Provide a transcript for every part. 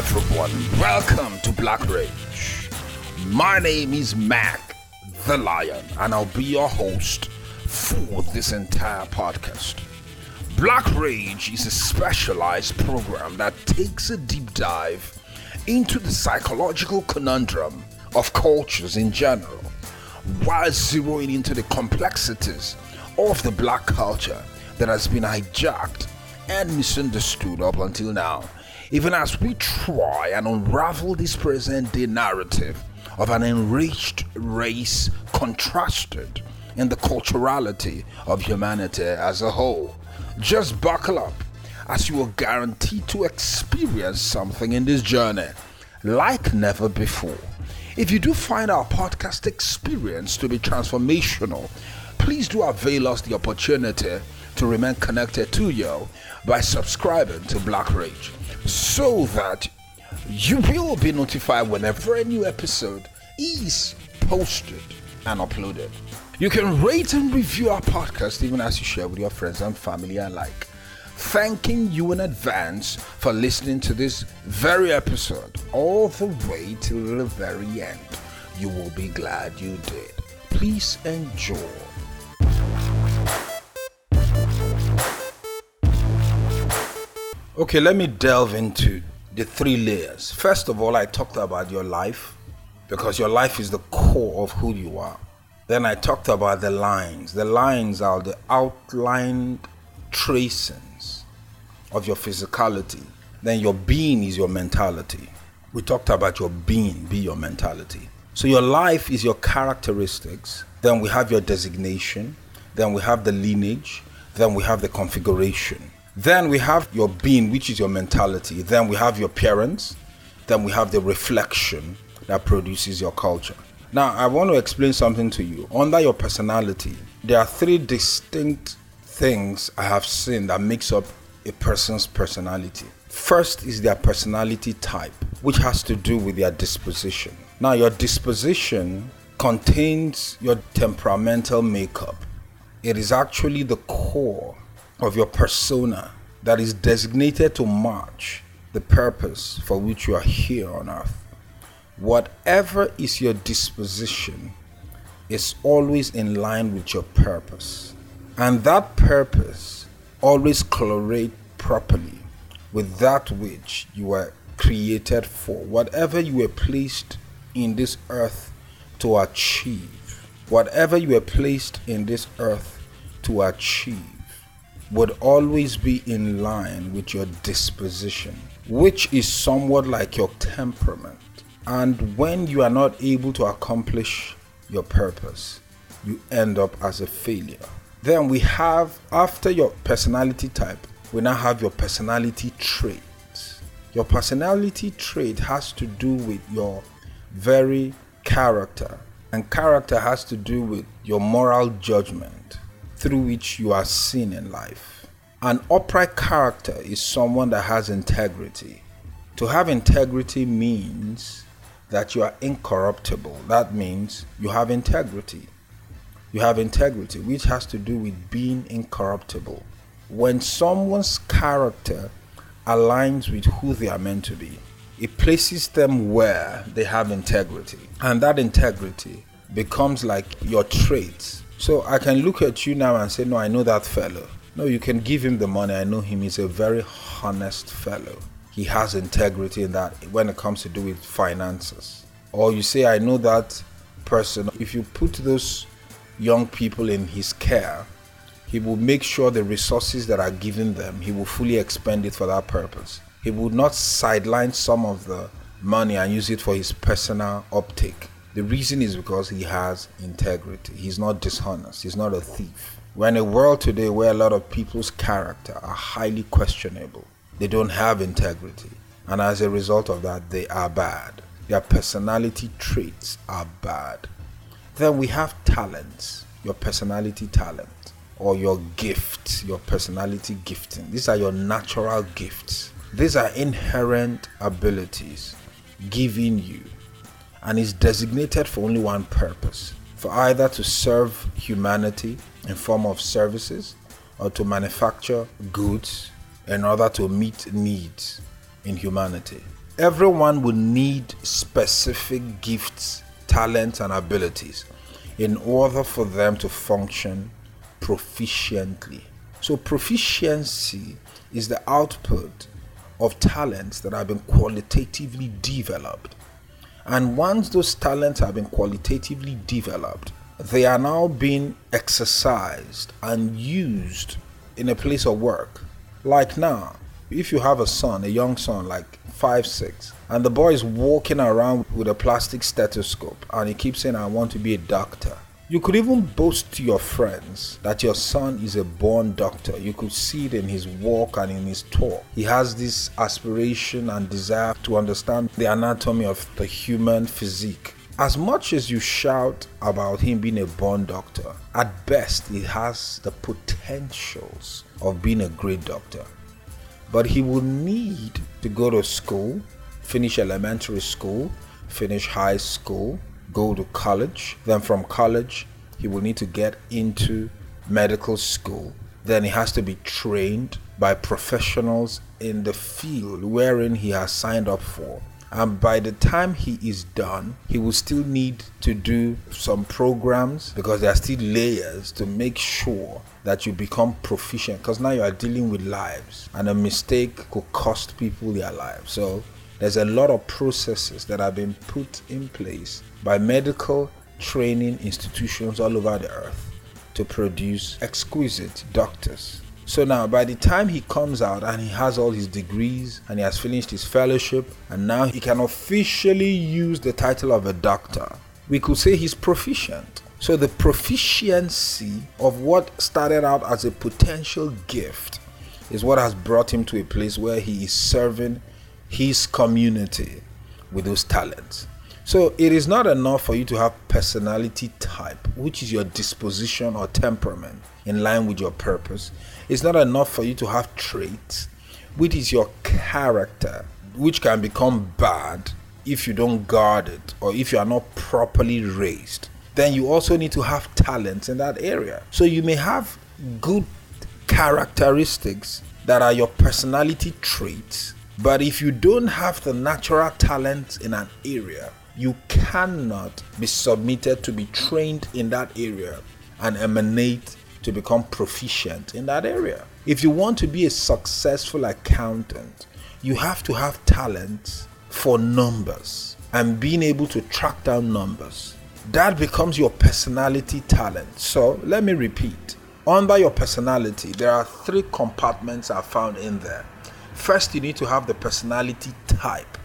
everyone, welcome to Black Rage. My name is Mac the Lion, and I'll be your host for this entire podcast. Black Rage is a specialized program that takes a deep dive into the psychological conundrum of cultures in general, while zeroing into the complexities of the black culture that has been hijacked and misunderstood up until now, even as we try and unravel this present-day narrative of an enriched race contrasted in the culturality of humanity as a whole. Just buckle up, as you are guaranteed to experience something in this journey like never before. If you do find our podcast experience to be transformational, please do avail us the opportunity to remain connected to you by subscribing to Black Rage, so that you will be notified whenever a new episode is posted and uploaded. You can rate and review our podcast even as you share with your friends and family alike. Thanking you in advance for listening to this very episode all the way till the very end. You will be glad you did. Please enjoy. Okay, let me delve into the three layers. First of all, I talked about your life, because your life is the core of who you are. Then I talked about the lines. The lines are the outlined tracings of your physicality. Then your being is your mentality. We talked about your being, be your mentality. So your life is your characteristics. Then we have your designation. Then we have the lineage. Then we have the configuration. Then we have your being, which is your mentality. Then we have your parents. Then we have the reflection that produces your culture. Now, I want to explain something to you. Under your personality, there are three distinct things I have seen that makes up a person's personality. First is their personality type, which has to do with their disposition. Now, your disposition contains your temperamental makeup. It is actually the core of your persona that is designated to match the purpose for which you are here on earth. Whatever is your disposition is always in line with your purpose, and that purpose always correlates properly with that which you were created for. Whatever you were placed in this earth to achieve, would always be in line with your disposition, which is somewhat like your temperament. And when you are not able to accomplish your purpose, you end up as a failure. Then we have, after your personality type, we now have your personality traits. Your personality trait has to do with your very character, and character has to do with your moral judgment through which you are seen in life. An upright character is someone that has integrity. To have integrity means that you are incorruptible. That means you have integrity. You have integrity, which has to do with being incorruptible. When someone's character aligns with who they are meant to be, it places them where they have integrity. And that integrity becomes like your traits. So I can look at you now and say, no, I know that fellow. No, you can give him the money. I know him. He's a very honest fellow. He has integrity in that when it comes to do with finances. Or you say, I know that person. If you put those young people in his care, he will make sure the resources that are given them, he will fully expend it for that purpose. He will not sideline some of the money and use it for his personal uptake. The reason is because he has integrity. He's not dishonest. He's not a thief. We're in a world today where a lot of people's character are highly questionable. They don't have integrity. And as a result of that, they are bad. Their personality traits are bad. Then we have talents. Your personality talent, or your gift, your personality gifting. These are your natural gifts. These are inherent abilities given you, and is designated for only one purpose, for either to serve humanity in form of services, or to manufacture goods in order to meet needs in humanity. Everyone will need specific gifts, talents, and abilities in order for them to function proficiently. So proficiency is the output of talents that have been qualitatively developed. And once those talents have been qualitatively developed, they are now being exercised and used in a place of work. Like now, if you have a son, a young son, like 5, 6, and the boy is walking around with a plastic stethoscope and he keeps saying, "I want to be a doctor." You could even boast to your friends that your son is a born doctor. You could see it in his walk and in his talk. He has this aspiration and desire to understand the anatomy of the human physique. As much as you shout about him being a born doctor, at best he has the potentials of being a great doctor. But he will need to go to school, finish elementary school, finish high school, go to college, then from college he will need to get into medical school, then he has to be trained by professionals in the field wherein he has signed up for, and by the time he is done he will still need to do some programs, because there are still layers to make sure that you become proficient, because now you are dealing with lives and a mistake could cost people their lives. So there's a lot of processes that have been put in place by medical training institutions all over the earth to produce exquisite doctors. So now, by the time he comes out and he has all his degrees and he has finished his fellowship, and now he can officially use the title of a doctor, we could say he's proficient. So the proficiency of what started out as a potential gift is what has brought him to a place where he is serving his community with those talents. So it is not enough for you to have personality type, which is your disposition or temperament in line with your purpose. It's not enough for you to have traits, which is your character, which can become bad if you don't guard it or if you are not properly raised. Then you also need to have talents in that area. So you may have good characteristics that are your personality traits, but if you don't have the natural talent in an area, you cannot be submitted to be trained in that area and emanate to become proficient in that area. If you want to be a successful accountant, you have to have talent for numbers and being able to track down numbers. That becomes your personality talent. So let me repeat. Under your personality, there are 3 compartments are found in there. First, you need to have the personality type,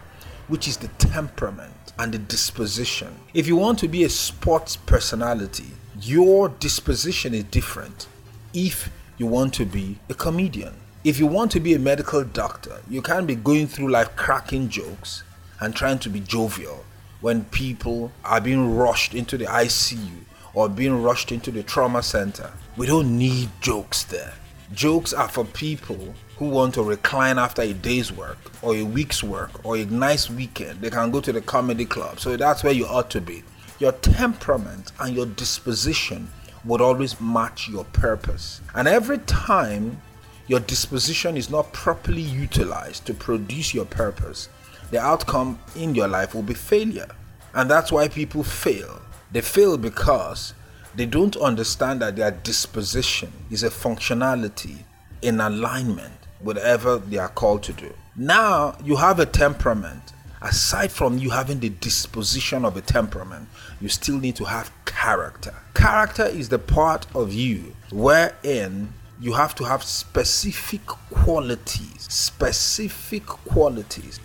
which is the temperament and the disposition. If you want to be a sports personality, your disposition is different if you want to be a comedian. If you want to be a medical doctor, you can't be going through life cracking jokes and trying to be jovial when people are being rushed into the ICU or being rushed into the trauma center. We don't need jokes there. Jokes are for people who want to recline after a day's work or a week's work or a nice weekend. They can go to the comedy club. So that's where you ought to be. Your temperament and your disposition would always match your purpose. And every time your disposition is not properly utilized to produce your purpose, the outcome in your life will be failure. And that's why people fail. They fail because they don't understand that their disposition is a functionality in alignment with whatever they are called to do. Now you have a temperament. Aside from you having the disposition of a temperament, you still need to have character. Character is the part of you wherein you have to have specific qualities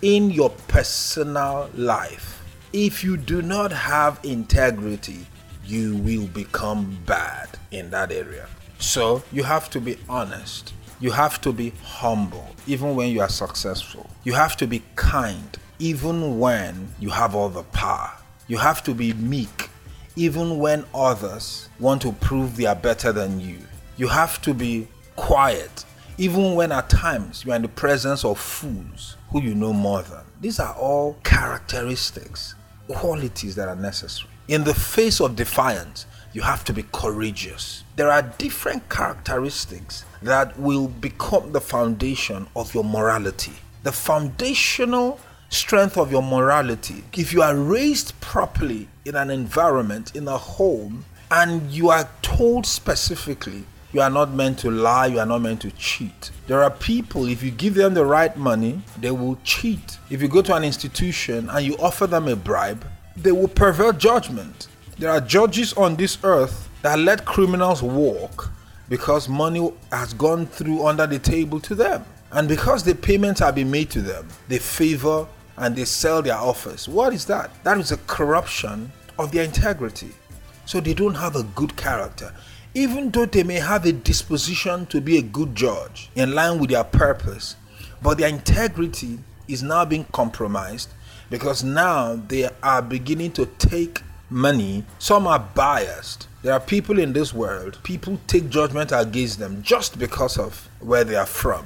in your personal life. If you do not have integrity, you will become bad in that area. So you have to be honest. You have to be humble, even when you are successful. You have to be kind, even when you have all the power. You have to be meek, even when others want to prove they are better than you. You have to be quiet, even when at times you are in the presence of fools who you know more than. These are all characteristics, qualities that are necessary. In the face of defiance, you have to be courageous. There are different characteristics that will become the foundation of your morality. The foundational strength of your morality. If you are raised properly in an environment, in a home, and you are told specifically, you are not meant to lie, you are not meant to cheat. There are people, if you give them the right money, they will cheat. If you go to an institution and you offer them a bribe, they will pervert judgment. There are judges on this earth that let criminals walk because money has gone through under the table to them. And because the payments have been made to them, they favor and they sell their offers. What is that? That is a corruption of their integrity. So they don't have a good character. Even though they may have a disposition to be a good judge in line with their purpose, but their integrity is now being compromised because now they are beginning to take money. Some are biased. There are people in this world, people take judgment against them just because of where they are from.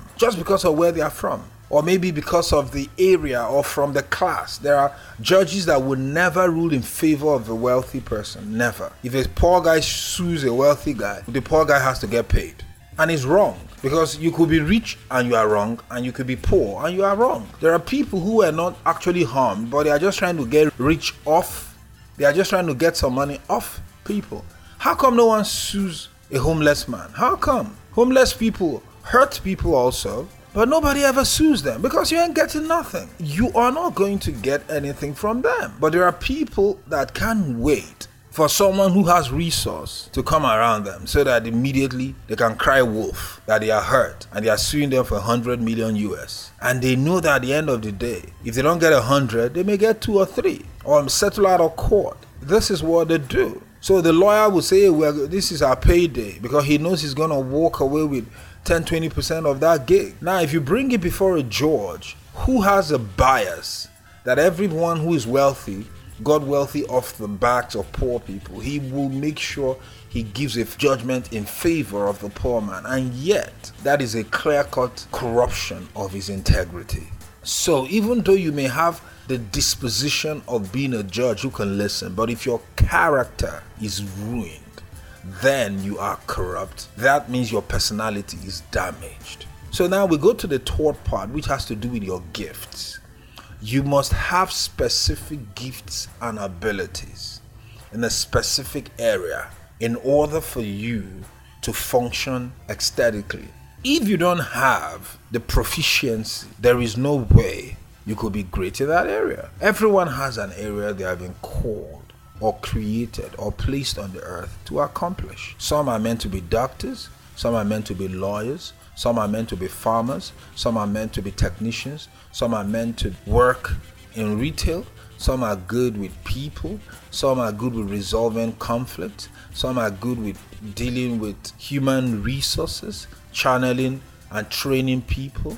Or maybe because of the area or from the class. There are judges that will never rule in favor of a wealthy person, never. If a poor guy sues a wealthy guy, the poor guy has to get paid. And it's wrong, because you could be rich and you are wrong, and you could be poor and you are wrong. There are people who are not actually harmed, but they are just trying to get rich off. They are just trying to get some money off people. How come no one sues a homeless man? How come? Homeless people hurt people also, but nobody ever sues them because you ain't getting nothing. You are not going to get anything from them. But there are people that can't wait for someone who has resource to come around them so that immediately they can cry wolf that they are hurt and they are suing them for 100 million US. And they know that at the end of the day, if they don't get 100, they may get 2 or 3 or settle out of court. This is what they do. So the lawyer will say, well, this is our payday, because he knows he's going to walk away with 10-20% of that gig. Now, if you bring it before a judge who has a bias that everyone who is wealthy got wealthy off the backs of poor people, he will make sure he gives a judgment in favor of the poor man. And yet, that is a clear-cut corruption of his integrity. So even though you may have the disposition of being a judge who can listen, but if your character is ruined, then you are corrupt. That means your personality is damaged. So now we go to the third part, which has to do with your gifts. You must have specific gifts and abilities in a specific area in order for you to function ecstatically. If you don't have the proficiency, there is no way you could be great in that area. Everyone has an area they have been called or created or placed on the earth to accomplish. Some are meant to be doctors, some are meant to be lawyers, some are meant to be farmers, some are meant to be technicians, some are meant to work in retail, some are good with people, some are good with resolving conflict, some are good with dealing with human resources, channeling and training people.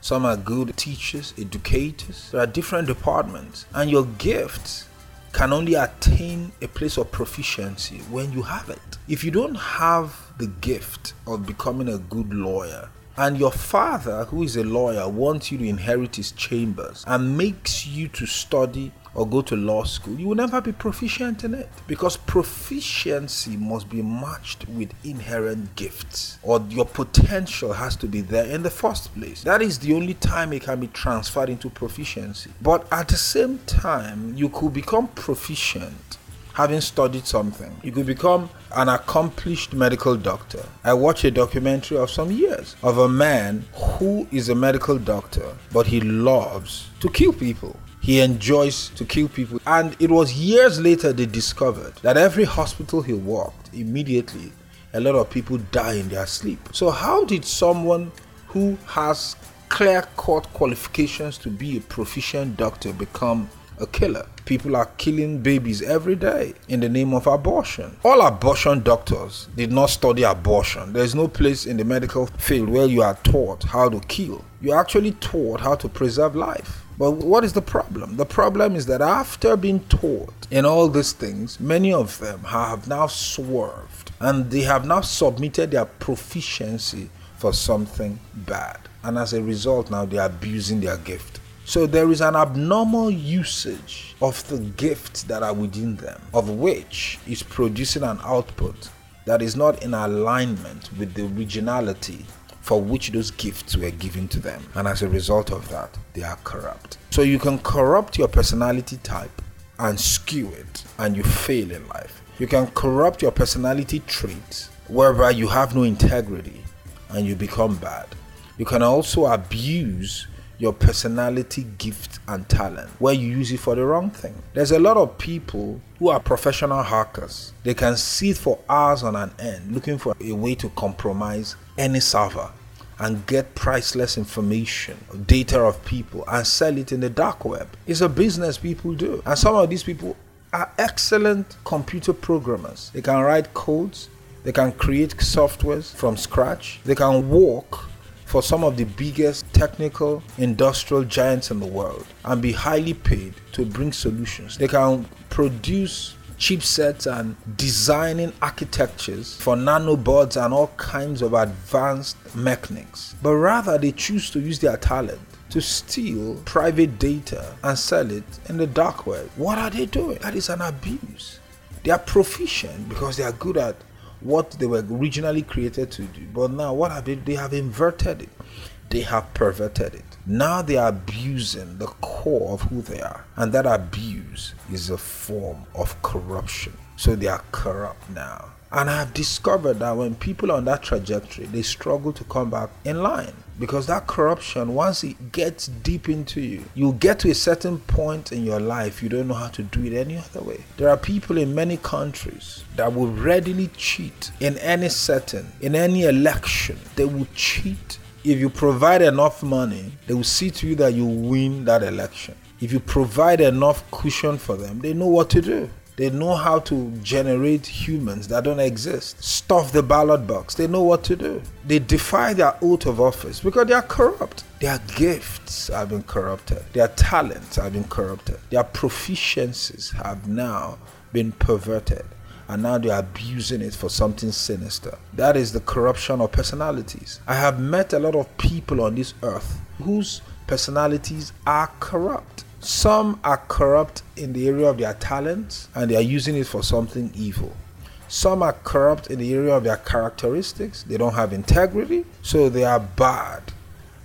Some are good teachers, educators. There are different departments, and your gifts can only attain a place of proficiency when you have it. If you don't have the gift of becoming a good lawyer, and your father, who is a lawyer, wants you to inherit his chambers and makes you to study or go to law school, you will never be proficient in it, because proficiency must be matched with inherent gifts, or your potential has to be there in the first place. That is the only time it can be transferred into proficiency. But at the same time, you could become proficient having studied something. You could become an accomplished medical doctor. I watched a documentary of some years of a man who is a medical doctor, but he loves to kill people. He enjoys to kill people. And it was years later they discovered that every hospital he worked, immediately a lot of people die in their sleep. So how did someone who has clear-cut qualifications to be a proficient doctor become a killer? People are killing babies every day in the name of abortion. All abortion doctors did not study abortion. There is no place in the medical field where you are taught how to kill. You are actually taught how to preserve life. But what is the problem? The problem is that after being taught in all these things, many of them have now swerved, and they have now submitted their proficiency for something bad. And as a result, now they are abusing their gift. So there is an abnormal usage of the gifts that are within them, of which is producing an output that is not in alignment with the originality for which those gifts were given to them. And as a result of that, they are corrupt. So you can corrupt your personality type and skew it, and you fail in life. You can corrupt your personality traits, whereby you have no integrity and you become bad. You can also abuse your personality, gift and talent, where you use it for the wrong thing. There's a lot of people who are professional hackers. They can sit for hours on an end looking for a way to compromise any server and get priceless information, data of people, and sell it in the dark web. It's a business people do. And some of these people are excellent computer programmers. They can write codes, they can create softwares from scratch, they can work for some of the biggest technical industrial giants in the world and be highly paid to bring solutions. They can produce chipsets and designing architectures for nanobots and all kinds of advanced mechanics. But rather they choose to use their talent to steal private data and sell it in the dark web. What are they doing? That is an abuse. They are proficient because they are good at what they were originally created to do, but now what have they have inverted it, they have perverted it. Now they are abusing the core of who they are, and that abuse is a form of corruption. So they are corrupt now, and I have discovered that when people are on that trajectory, they struggle to come back in line, because that corruption, once it gets deep into you, you get to a certain point in your life, you don't know how to do it any other way. There are people in many countries that will readily cheat in any setting, in any election. They will cheat. If you provide enough money, they will see to you that you win that election. If you provide enough cushion for them, they know what to do. They know how to generate humans that don't exist. Stuff the ballot box. They know what to do. They defy their oath of office because they are corrupt. Their gifts have been corrupted. Their talents have been corrupted. Their proficiencies have now been perverted. And now they are abusing it for something sinister. That is the corruption of personalities. I have met a lot of people on this earth whose personalities are corrupt. Some are corrupt in the area of their talents and they are using it for something evil. Some are corrupt in the area of their characteristics. They don't have integrity, so they are bad.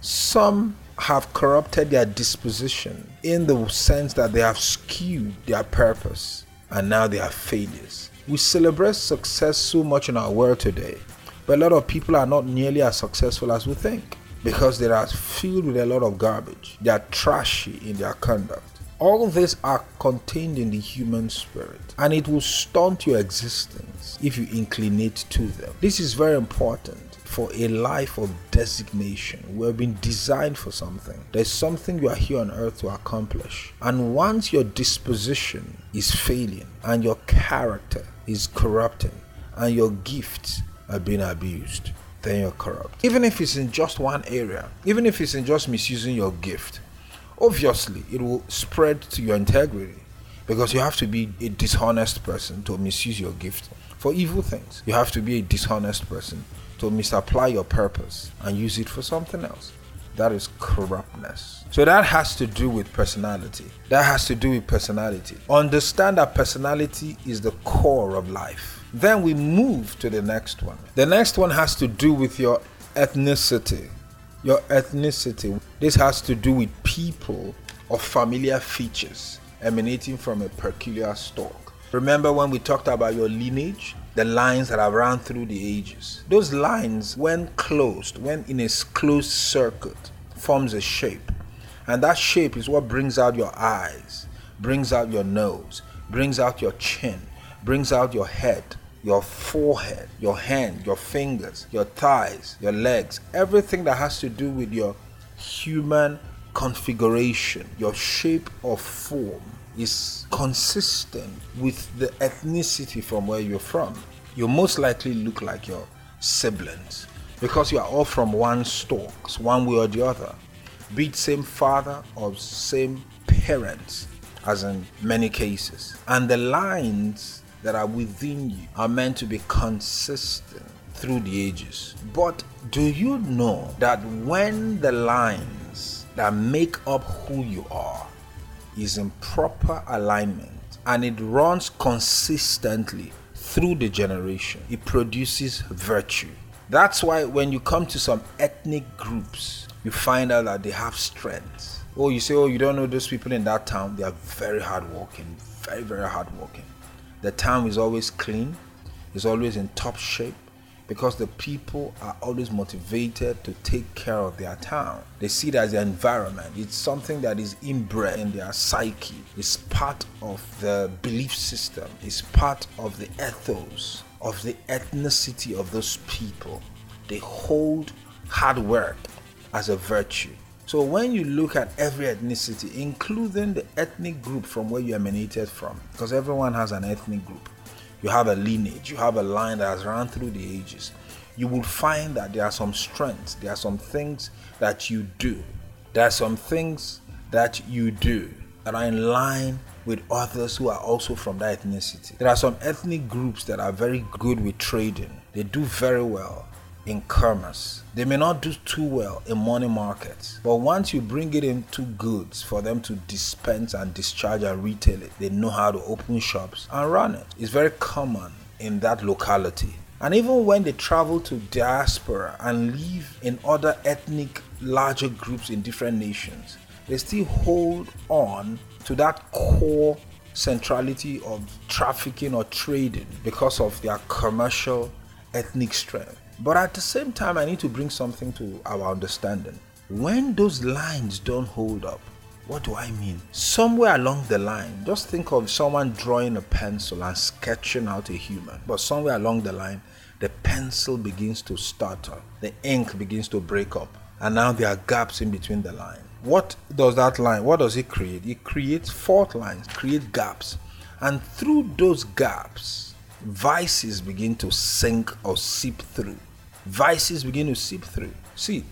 Some have corrupted their disposition in the sense that they have skewed their purpose, and now they are failures. We celebrate success so much in our world today, but a lot of people are not nearly as successful as we think, because they are filled with a lot of garbage. They are trashy in their conduct. All of these are contained in the human spirit, and it will stunt your existence if you inclinate to them. This is very important for a life of designation. We have been designed for something. There's something you are here on earth to accomplish. And once your disposition is failing, and your character is corrupting, and your gifts are being abused, then you're corrupt. Even if it's in just one area, even if it's in just misusing your gift, obviously it will spread to your integrity, because you have to be a dishonest person to misuse your gift for evil things. You have to be a dishonest person to misapply your purpose and use it for something else. That is corruptness. So that has to do with personality. Understand that personality is the core of life. Then we move to the next one. The next one has to do with your ethnicity. This has to do with people of familiar features emanating from a peculiar stock. Remember when we talked about your lineage, the lines that have run through the ages? Those lines, when closed, when in a closed circuit, forms a shape. And that shape is what brings out your eyes, brings out your nose, brings out your chin, brings out your head, your forehead, your hand, your fingers, your thighs, your legs, everything that has to do with your human configuration. Your shape or form is consistent with the ethnicity from where you're from. You most likely look like your siblings because you are all from one stock, one way or the other, be it same father or same parents, as in many cases. And the lines that are within you are meant to be consistent through the ages. But do you know that when the lines that make up who you are is in proper alignment and it runs consistently through the generation, it produces virtue. That's why when you come to some ethnic groups, you find out that they have strengths. Oh, you say, oh, you don't know those people in that town. They are very hardworking, very, very hardworking. The town is always clean, is always in top shape, because the people are always motivated to take care of their town. They see it as their environment. It's something that is inbred in their psyche. It's part of the belief system. It's part of the ethos, of the ethnicity of those people. They hold hard work as a virtue. So when you look at every ethnicity, including the ethnic group from where you emanated from, because everyone has an ethnic group, you have a lineage, you have a line that has run through the ages, you will find that there are some strengths, there are some things that you do, there are some things that you do that are in line with others who are also from that ethnicity. There are some ethnic groups that are very good with trading. They do very well in commerce. They may not do too well in money markets, but once you bring it into goods for them to dispense and discharge and retail it, they know how to open shops and run it. It's very common in that locality. And even when they travel to diaspora and live in other ethnic larger groups in different nations, they still hold on to that core centrality of trafficking or trading because of their commercial ethnic strength. But at the same time, I need to bring something to our understanding. When those lines don't hold up, what do I mean? Somewhere along the line, just think of someone drawing a pencil and sketching out a human. But somewhere along the line, the pencil begins to stutter, the ink begins to break up, and now there are gaps in between the line. What does that line, what does it create? It creates fault lines, creates gaps. And through those gaps, vices begin to sink or seep through. Vices begin to seep through. See,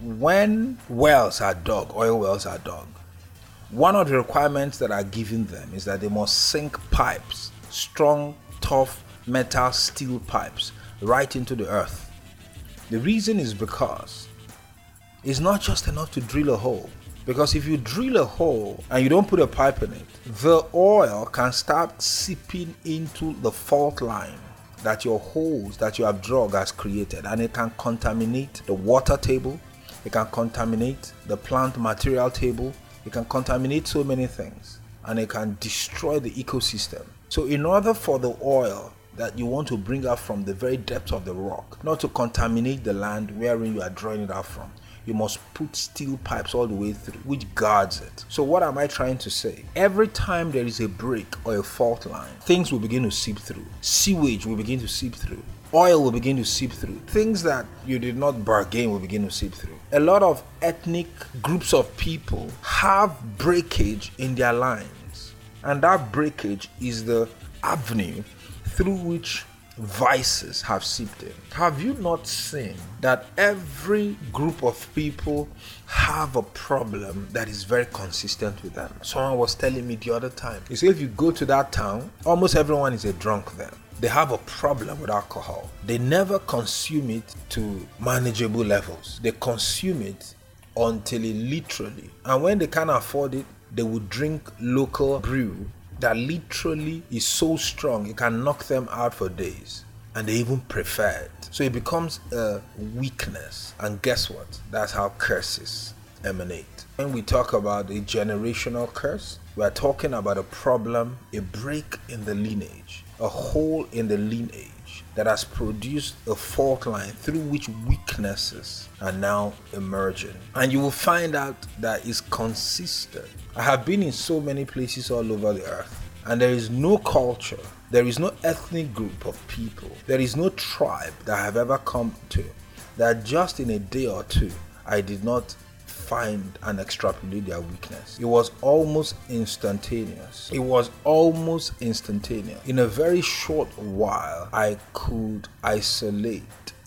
when wells are dug, oil wells are dug, one of the requirements that are given them is that they must sink pipes, strong, tough, metal, steel pipes, right into the earth. The reason is because it's not just enough to drill a hole. Because if you drill a hole and you don't put a pipe in it, the oil can start seeping into the fault line that your holes that you have dug has created, and it can contaminate the water table, it can contaminate the plant material table, it can contaminate so many things, and it can destroy the ecosystem. So in order for the oil that you want to bring out from the very depth of the rock not to contaminate the land wherein you are drawing it out from, you must put steel pipes all the way through, which guards it. So what am I trying to say? Every time there is a break or a fault line, things will begin to seep through. Sewage will begin to seep through. Oil will begin to seep through. Things that you did not bargain will begin to seep through. A lot of ethnic groups of people have breakage in their lines. And that breakage is the avenue through which vices have seeped in. Have you not seen that every group of people have a problem that is very consistent with them? Someone was telling me the other time, you see, if you go to that town, almost everyone is a drunk there. They have a problem with alcohol. They never consume it to manageable levels. They consume it until it literally, and when they can't afford it, they will drink local brew that literally is so strong it can knock them out for days, and they even prefer it. So it becomes a weakness, and guess what? That's how curses emanate. When we talk about a generational curse, we are talking about a problem, a break in the lineage, a hole in the lineage that has produced a fault line through which weaknesses are now emerging. And you will find out that it's consistent. I have been in so many places all over the earth, and there is no culture, there is no ethnic group of people, there is no tribe that I have ever come to that just in a day or two, I did not find and extrapolate their weakness. It was almost instantaneous. In a very short while, I could isolate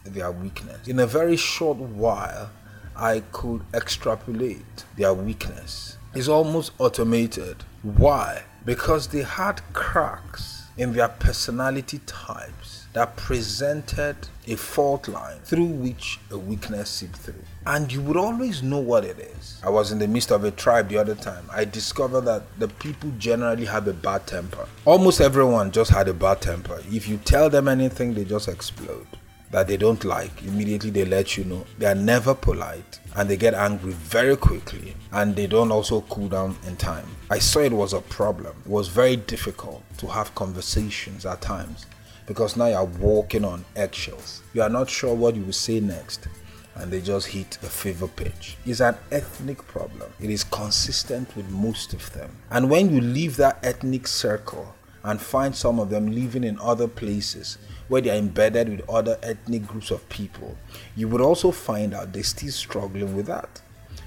their weakness. In a very short while, I could extrapolate their weakness. It's almost automated. Why? Because they had cracks in their personality types that presented a fault line through which a weakness seeped through. And you would always know what it is. I was in the midst of a tribe the other time. I discovered that the people generally have a bad temper. Almost everyone just had a bad temper. If you tell them anything, they just explode. that they don't like, immediately they let you know. They are never polite and they get angry very quickly, and they don't also cool down in time. I saw it was a problem. It was very difficult to have conversations at times because now you are walking on eggshells. You are not sure what you will say next, and they just hit a fever pitch. It's an ethnic problem. It is consistent with most of them. And when you leave that ethnic circle and find some of them living in other places where they are embedded with other ethnic groups of people, you would also find out they're still struggling with that.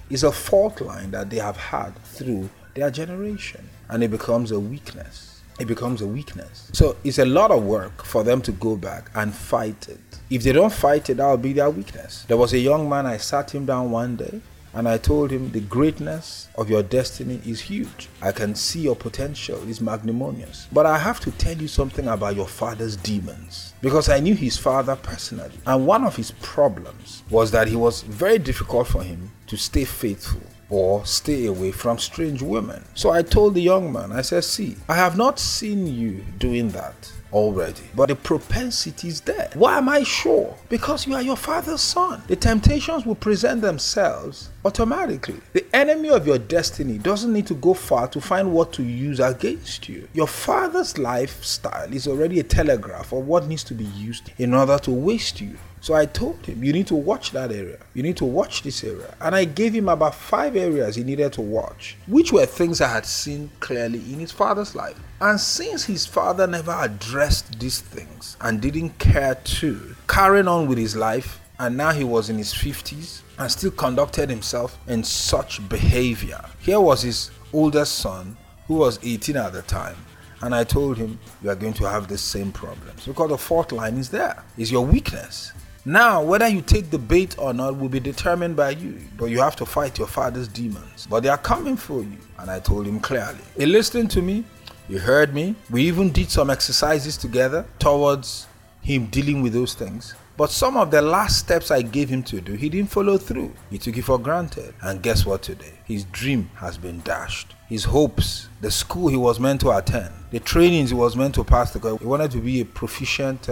It's a fault line that they have had through their generation, and it becomes a weakness. It becomes a weakness. So it's a lot of work for them to go back and fight it. If they don't fight it, that will be their weakness. There was a young man, I sat him down one day and I told him, the greatness of your destiny is huge. I can see your potential is magnanimous. But I have to tell you something about your father's demons. Because I knew his father personally. And one of his problems was that it was very difficult for him to stay faithful or stay away from strange women. So I told the young man, I said, see, I have not seen you doing that already, but the propensity is there. Why am I sure? Because you are your father's son. The temptations will present themselves automatically. The enemy of your destiny doesn't need to go far to find what to use against you. Your father's lifestyle is already a telegraph of what needs to be used in order to waste you. So I told him, you need to watch that area. You need to watch this area. And I gave him about 5 areas he needed to watch, which were things I had seen clearly in his father's life. And since his father never addressed these things and didn't care to, carrying on with his life, and now he was in his 50s and still conducted himself in such behavior. Here was his oldest son, who was 18 at the time. And I told him, you are going to have the same problems because the fault line is there. It's your weakness. Now, whether you take the bait or not will be determined by you, but you have to fight your father's demons. But they are coming for you, and I told him clearly. He listened to me, he heard me. We even did some exercises together towards him dealing with those things. But some of the last steps I gave him to do, he didn't follow through. He took it for granted. And guess what today? His dream has been dashed. His hopes, the school he was meant to attend, the trainings he was meant to pass, because he wanted to be a proficient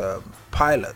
pilot.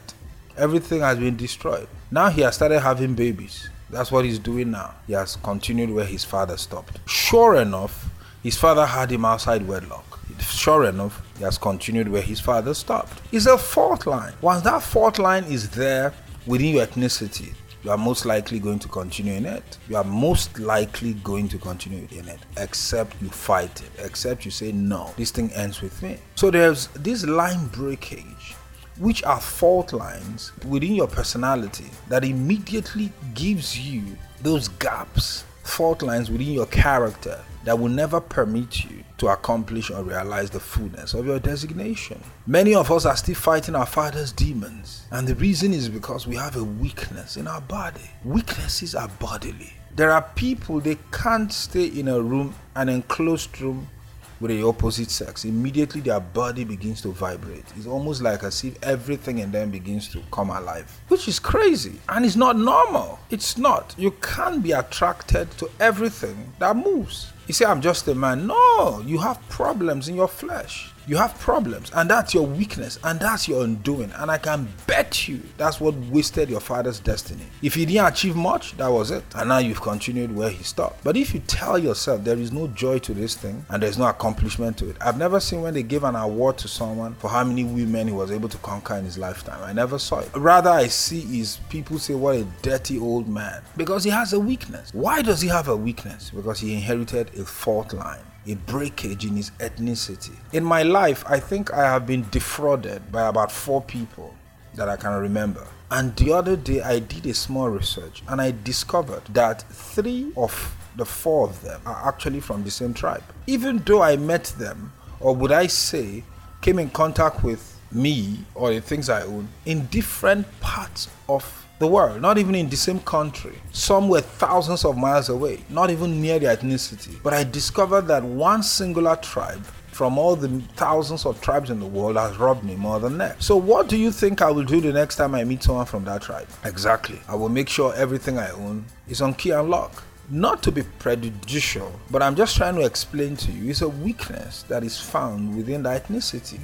Everything has been destroyed. Now he has started having babies. That's what he's doing now. He has continued where his father stopped. Sure enough, his father had him outside wedlock. Sure enough, he has continued where his father stopped. It's a fault line. Once that fault line is there within your ethnicity, you are most likely going to continue in it. You are most likely going to continue in it, except you fight it, except you say, no, this thing ends with me. So there's this line breakage, which are fault lines within your personality that immediately gives you those gaps, fault lines within your character that will never permit you to accomplish or realize the fullness of your designation. Many of us are still fighting our father's demons, and the reason is because we have a weakness in our body. Weaknesses are bodily. There are people, they can't stay in a room, an enclosed room, with the opposite sex. Immediately their body begins to vibrate. It's almost like as if everything in them begins to come alive, which is crazy, and it's not normal. It's not. You can't be attracted to everything that moves. You say, I'm just a man. No, you have problems in your flesh. You have problems, and that's your weakness, and that's your undoing. And I can bet you that's what wasted your father's destiny. If he didn't achieve much, that was it. And now you've continued where he stopped. But if you tell yourself there is no joy to this thing and there's no accomplishment to it. I've never seen when they give an award to someone for how many women he was able to conquer in his lifetime. I never saw it. Rather, I see is people say, what a dirty old man, because he has a weakness. Why does he have a weakness? Because he inherited a fault line, a breakage in his ethnicity. In my life, I think I have been defrauded by about 4 people that I can remember. And the other day, I did a small research and I discovered that 3 of the 4 of them are actually from the same tribe. Even though I met them, or would I say, came in contact with me or the things I own in different parts of the world, not even in the same country. Some were thousands of miles away, not even near their ethnicity. But I discovered that one singular tribe from all the thousands of tribes in the world has robbed me more than that. So what do you think I will do the next time I meet someone from that tribe? Exactly. I will make sure everything I own is on key and lock. not to be prejudicial, but I'm just trying to explain to you, it's a weakness that is found within the ethnicity.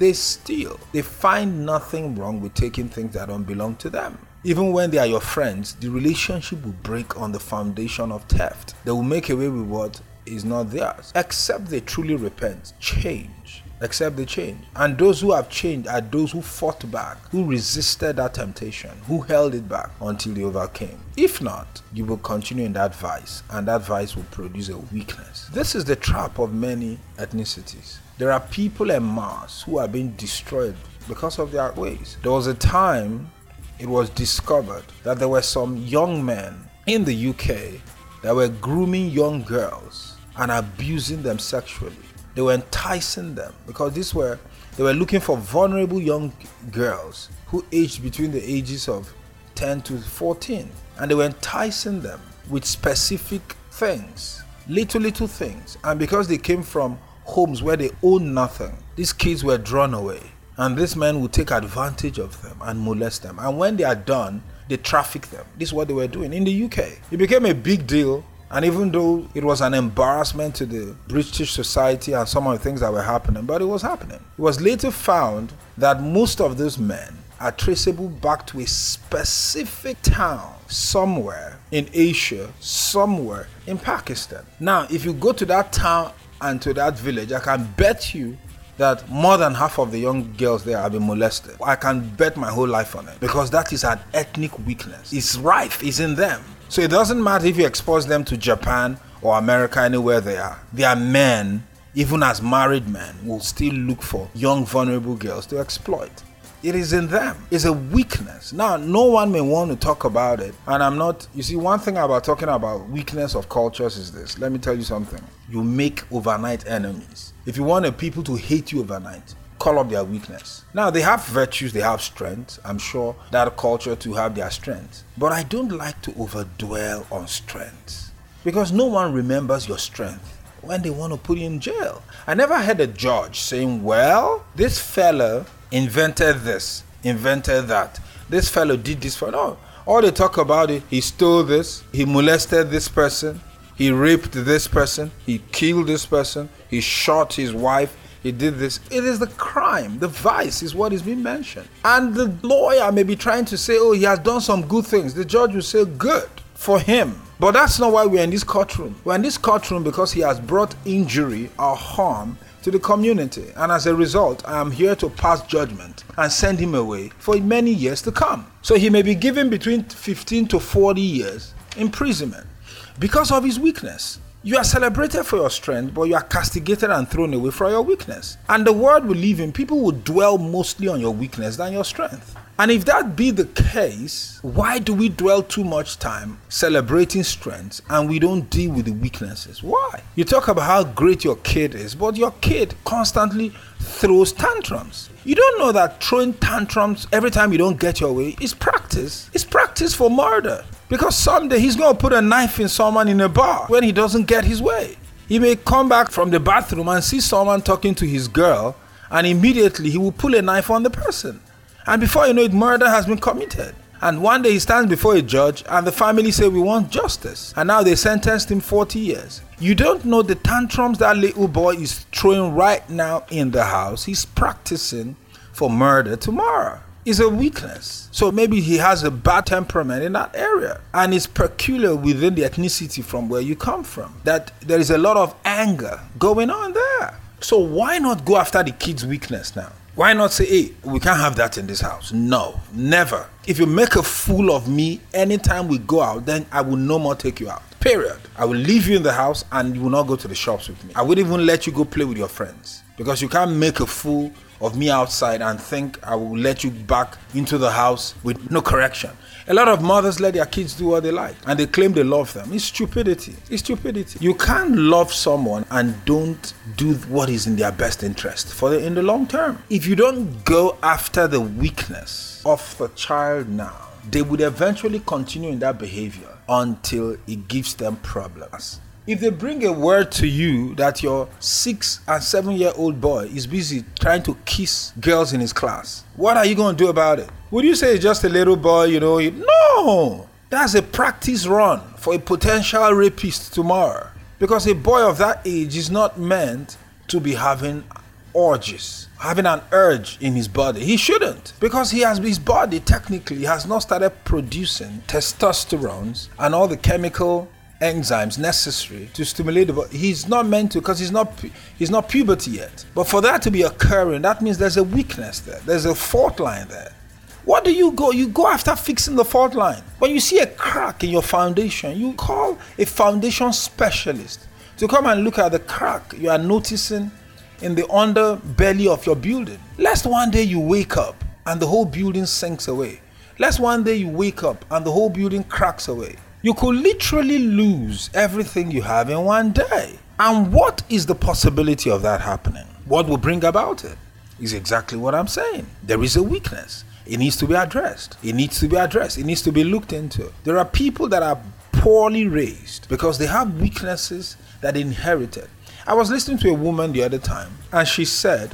They find nothing wrong with taking things that don't belong to them. Even when they are your friends, the relationship will break on the foundation of theft. They will make away with what is not theirs, except they truly repent, change. Except they change. And those who have changed are those who fought back, who resisted that temptation, who held it back until they overcame. If not, you will continue in that vice, and that vice will produce a weakness. This is the trap of many ethnicities. There are people en masse who are being destroyed because of their ways. There was a time it was discovered that there were some young men in the UK that were grooming young girls and abusing them sexually. They were enticing them because they were looking for vulnerable young girls who aged between the ages of 10 to 14. And they were enticing them with specific things, little things. And because they came from homes where they owned nothing, these kids were drawn away. And these men would take advantage of them and molest them. And when they are done, they traffic them. This is what they were doing in the UK. It became a big deal. And even though it was an embarrassment to the British society and some of the things that were happening, but it was happening. It was later found that most of those men are traceable back to a specific town somewhere in Asia, somewhere in Pakistan. Now, if you go to that town and to that village, I can bet you that more than half of the young girls there have been molested. I can bet my whole life on it, because that is an ethnic weakness. It's rife, it's in them. So it doesn't matter if you expose them to Japan or America, anywhere they are. Their men, even as married men, will still look for young, vulnerable girls to exploit. It is in them. It's a weakness. Now, no one may want to talk about it. And I'm not... You see, one thing about talking about weakness of cultures is this. Let me tell you something. You make overnight enemies. If you want people to hate you overnight, call up their weakness. Now, they have virtues, they have strength. I'm sure that culture too have their strength. But I don't like to overdwell on strength, because no one remembers your strength when they want to put you in jail. I never heard a judge saying, well, this fellow invented this, invented that. This fellow did this for no. All they talk about is he stole this, he molested this person, he raped this person, he killed this person, he shot his wife. He did this. It is the crime. The vice is what is being mentioned. And the lawyer may be trying to say, oh, he has done some good things. The judge will say, good for him. But that's not why we're in this courtroom. We're in this courtroom because he has brought injury or harm to the community. And as a result, I am here to pass judgment and send him away for many years to come. So he may be given between 15 to 40 years imprisonment because of his weakness. You are celebrated for your strength, but you are castigated and thrown away for your weakness. And the world we live in, people will dwell mostly on your weakness than your strength. And if that be the case, why do we dwell too much time celebrating strengths and we don't deal with the weaknesses? Why? You talk about how great your kid is, but your kid constantly throws tantrums. You don't know that throwing tantrums every time you don't get your way is practice. It's practice for murder. Because someday he's going to put a knife in someone in a bar when he doesn't get his way. He may come back from the bathroom and see someone talking to his girl, and immediately he will pull a knife on the person. And before you know it, murder has been committed. And one day he stands before a judge and the family say, we want justice. And now they sentenced him 40 years. You don't know the tantrums that little boy is throwing right now in the house. He's practicing for murder tomorrow. Is a weakness. So maybe he has a bad temperament in that area, and it's peculiar within the ethnicity from where you come from, that there is a lot of anger going on there. So why not go after the kid's weakness now? Why not say, hey, we can't have that in this house? No, never. If you make a fool of me anytime we go out, then I will no more take you out. Period. I will leave you in the house and you will not go to the shops with me. I wouldn't even let you go play with your friends, because you can't make a fool of me outside and think I will let you back into the house with no correction. A lot of mothers let their kids do what they like and they claim they love them. It's stupidity. It's stupidity. You can't love someone and don't do what is in their best interest in the long term. If you don't go after the weakness of the child now, they would eventually continue in that behavior until it gives them problems. If they bring a word to you that your 6- and 7-year-old boy is busy trying to kiss girls in his class, what are you going to do about it? Would you say it's just a little boy, you know? No! That's a practice run for a potential rapist tomorrow, because a boy of that age is not meant to be having orgies, having an urge in his body. He shouldn't, because his body technically has not started producing testosterone and all the chemical enzymes necessary to stimulate the body. He's not meant to, because he's not puberty yet. But for that to be occurring, that means there's a weakness there. There's a fault line there. What do you go? You go after fixing the fault line. When you see a crack in your foundation, you call a foundation specialist to come and look at the crack you are noticing in the underbelly of your building. Lest one day you wake up and the whole building sinks away. Lest one day you wake up and the whole building cracks away. You could literally lose everything you have in one day. And what is the possibility of that happening? What will bring about it is exactly what I'm saying. There is a weakness. It needs to be addressed. It needs to be addressed. It needs to be looked into. There are people that are poorly raised because they have weaknesses that they inherited. I was listening to a woman the other time, and she said,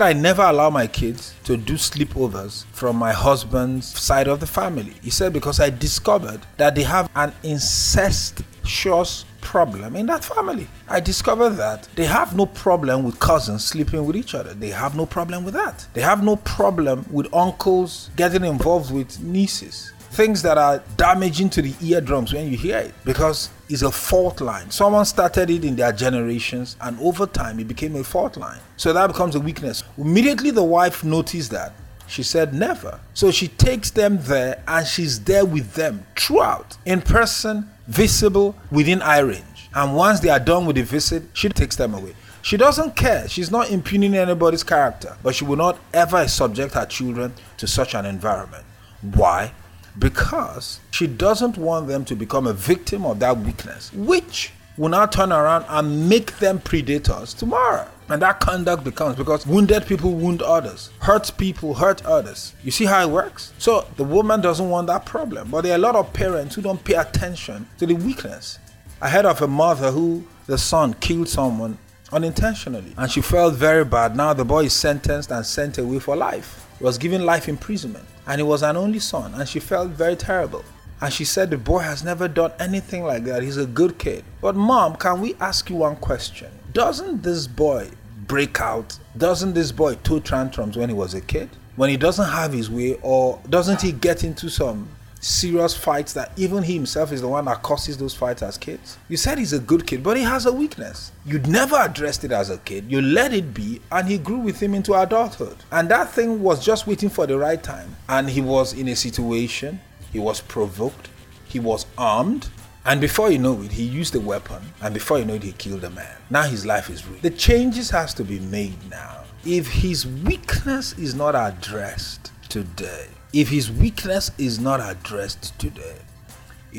I never allow my kids to do sleepovers from my husband's side of the family. He said, because I discovered that they have an incestuous problem in that family. I discovered that they have no problem with cousins sleeping with each other. They have no problem with that. They have no problem with uncles getting involved with nieces. Things that are damaging to the eardrums when you hear it, because it's a fault line. Someone started it in their generations, and over time it became a fault line. So that becomes a weakness. Immediately the wife noticed that. She said never. So she takes them there, and she's there with them throughout, in person, visible, within eye range. And once they are done with the visit, she takes them away. She doesn't care. She's not impugning anybody's character, but she will not ever subject her children to such an environment. Why? Because she doesn't want them to become a victim of that weakness, which will now turn around and make them predators tomorrow. And that conduct becomes, because wounded people wound others, hurt people hurt others. You see how it works? So the woman doesn't want that problem. But there are a lot of parents who don't pay attention to the weakness. I heard of a mother who the son killed someone unintentionally, and she felt very bad. Now the boy is sentenced and sent away for life. He was given life imprisonment, and he was an only son, and she felt very terrible. And she said, the boy has never done anything like that. He's a good kid. But mom, can we ask you one question? Doesn't this boy break out? Doesn't this boy throw tantrums when he was a kid? When he doesn't have his way, or doesn't he get into some serious fights that even he himself is the one that causes those fights as kids? You said he's a good kid, but he has a weakness. You'd never addressed it as a kid. You let it be, and he grew with him into adulthood. And that thing was just waiting for the right time. And he was in a situation, he was provoked, he was armed, and before you know it, he used a weapon, and before you know it, he killed a man. Now his life is ruined. The changes has to be made now. If his weakness is not addressed today, it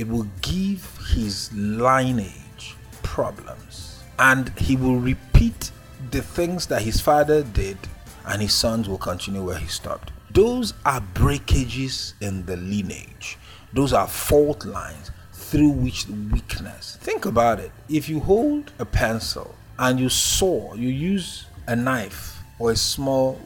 will give his lineage problems. And he will repeat the things that his father did, and his sons will continue where he stopped. Those are breakages in the lineage. Those are fault lines through which the weakness. Think about it. If you hold a pencil and you use a knife or a small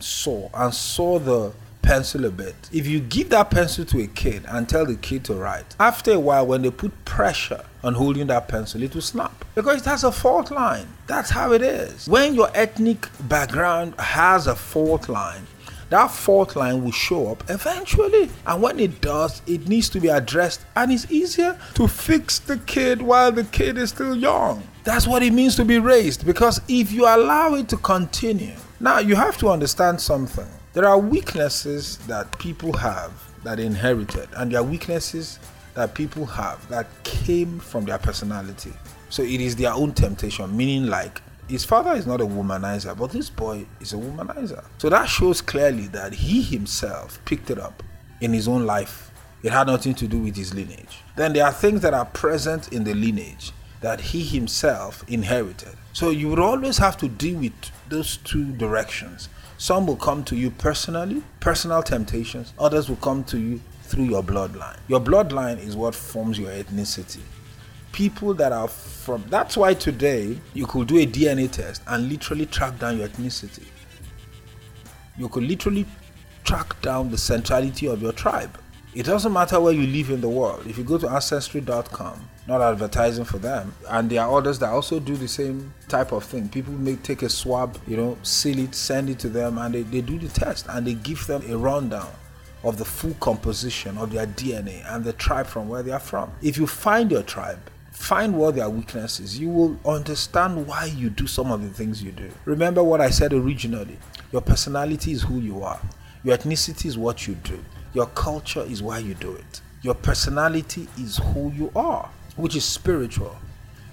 saw and saw the pencil a bit. If you give that pencil to a kid and tell the kid to write, after a while when they put pressure on holding that pencil, it will snap, because it has a fault line. That's how it is. When your ethnic background has a fault line, that fault line will show up eventually. And when it does, it needs to be addressed, and it's easier to fix the kid while the kid is still young. That's what it means to be raised, because if you allow it to continue. Now you have to understand something. There are weaknesses that people have that they inherited, and there are weaknesses that people have that came from their personality. So it is their own temptation, meaning like his father is not a womanizer, but this boy is a womanizer. So that shows clearly that he himself picked it up in his own life. It had nothing to do with his lineage. Then there are things that are present in the lineage that he himself inherited. So you would always have to deal with those two directions. Some will come to you personally, personal temptations. Others will come to you through your bloodline. Your bloodline is what forms your ethnicity. People that are from... That's why today you could do a DNA test and literally track down your ethnicity. You could literally track down the centrality of your tribe. It doesn't matter where you live in the world. If you go to Ancestry.com, not advertising for them, and there are others that also do the same type of thing. People may take a swab, seal it, send it to them, and they do the test, and they give them a rundown of the full composition of their DNA and the tribe from where they are from. If you find your tribe, find what their weakness is, you will understand why you do some of the things you do. Remember what I said originally, your personality is who you are, your ethnicity is what you do, your culture is why you do it. Your personality is who you are, which is spiritual.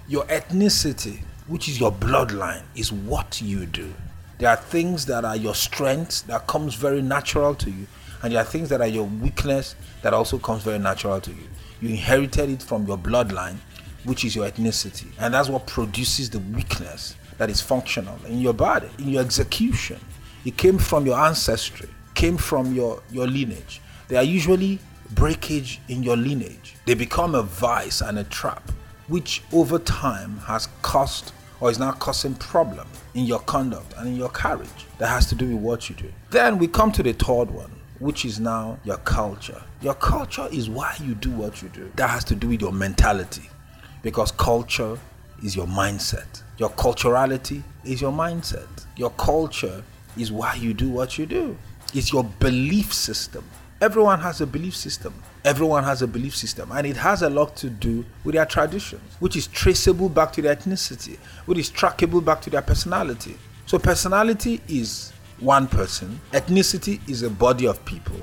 Your ethnicity, which is your bloodline, is what you do. There are things that are your strengths that comes very natural to you, and there are things that are your weakness that also comes very natural to you. You inherited it from your bloodline, which is your ethnicity. And that's what produces the weakness that is functional in your body, in your execution. It came from your ancestry, came from your lineage. There are usually breakage in your lineage. They become a vice and a trap, which over time has caused or is now causing problem in your conduct and in your carriage that has to do with what you do. Then we come to the third one, which is now your culture. Your culture is why you do what you do. That has to do with your mentality, because culture is your mindset. Your culturality is your mindset. Your culture is why you do what you do. It's your belief system. Everyone has a belief system. Everyone has a belief system, and it has a lot to do with their traditions, which is traceable back to their ethnicity, which is trackable back to their personality. So personality is one person, ethnicity is a body of people,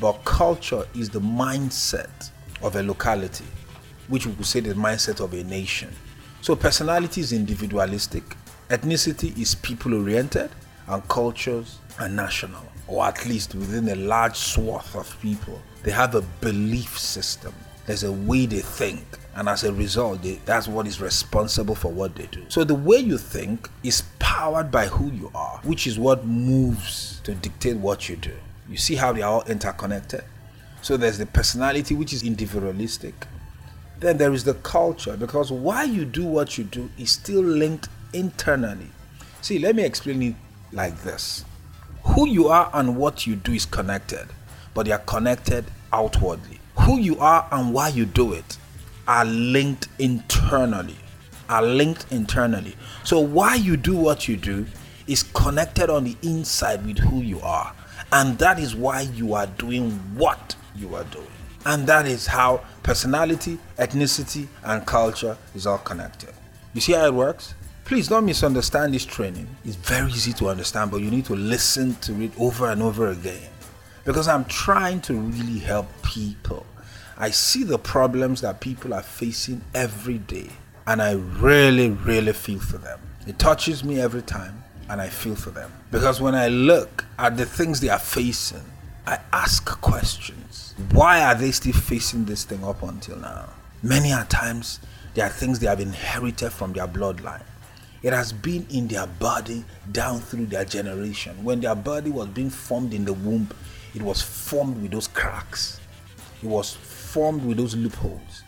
but culture is the mindset of a locality, which we could say the mindset of a nation. So personality is individualistic, ethnicity is people-oriented, and cultures are national, or at least within a large swath of people. They have a belief system. There's a way they think, and as a result, that's what is responsible for what they do. So the way you think is powered by who you are, which is what moves to dictate what you do. You see how they are all interconnected? So there's the personality, which is individualistic. Then there is the culture, because why you do what you do is still linked internally. See, let me explain it like this. Who you are and what you do is connected, but they are connected outwardly. Who you are and why you do it are linked internally, So why you do what you do is connected on the inside with who you are. And that is why you are doing what you are doing. And that is how personality, ethnicity, and culture is all connected. You see how it works? Please don't misunderstand this training. It's very easy to understand, but you need to listen to it over and over again, because I'm trying to really help people. I see the problems that people are facing every day, and I really, really feel for them. It touches me every time, and I feel for them. Because when I look at the things they are facing, I ask questions. Why are they still facing this thing up until now? Many a times, there are things they have inherited from their bloodline. It has been in their body down through their generation. When their body was being formed in the womb, it was formed with those cracks. It was formed with those loopholes.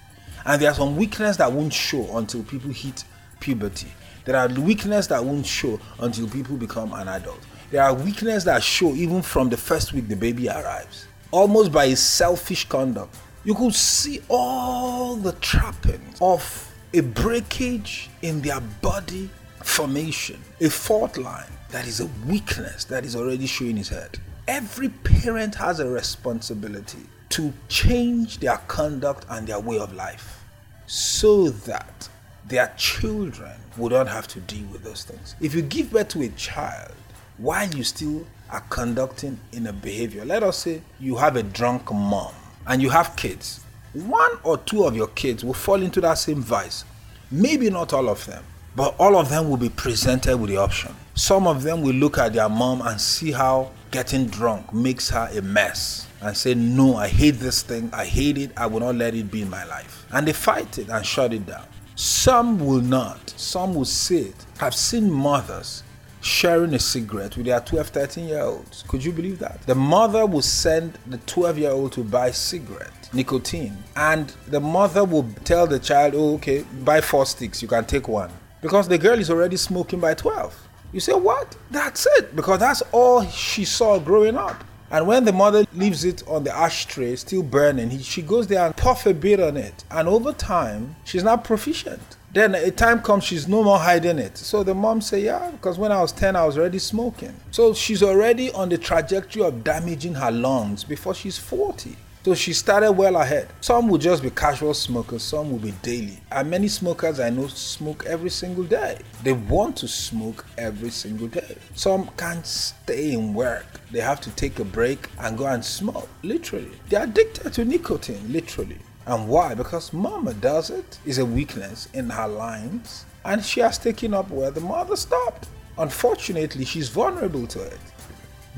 And there are some weakness that won't show until people hit puberty. There are weakness that won't show until people become an adult. There are weakness that show even from the first week the baby arrives. Almost by his selfish conduct, you could see all the trappings of a breakage in their body formation, a fault line that is a weakness that is already showing his head. Every parent has a responsibility to change their conduct and their way of life so that their children would not have to deal with those things. If you give birth to a child while you still are conducting in a behavior, let us say you have a drunk mom and you have kids, one or two of your kids will fall into that same vice. Maybe not all of them, but all of them will be presented with the option. Some of them will look at their mom and see how getting drunk makes her a mess and say, no, I hate this thing, I hate it, I will not let it be in my life. And they fight it and shut it down. Some will not, some will say it. I've seen mothers sharing a cigarette with their 12, 13-year-olds. Could you believe that? The mother will send the 12-year-old to buy cigarette, nicotine, and the mother will tell the child, oh, okay, buy 4 sticks, you can take one. Because the girl is already smoking by 12. You say, what? That's it, because that's all she saw growing up. And when the mother leaves it on the ashtray, still burning, she goes there and puffs a bit on it. And over time, she's not proficient. Then a time comes, she's no more hiding it. So the mom say, yeah, because when I was 10, I was already smoking. So she's already on the trajectory of damaging her lungs before she's 40. So she started well ahead. Some will just be casual smokers, some will be daily. And many smokers I know smoke every single day. They want to smoke every single day. Some can't stay in work. They have to take a break and go and smoke, literally. They're addicted to nicotine, literally. And why? Because mama does it. It's a weakness in her lines. And she has taken up where the mother stopped. Unfortunately, she's vulnerable to it.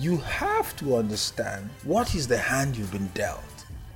You have to understand what is the hand you've been dealt.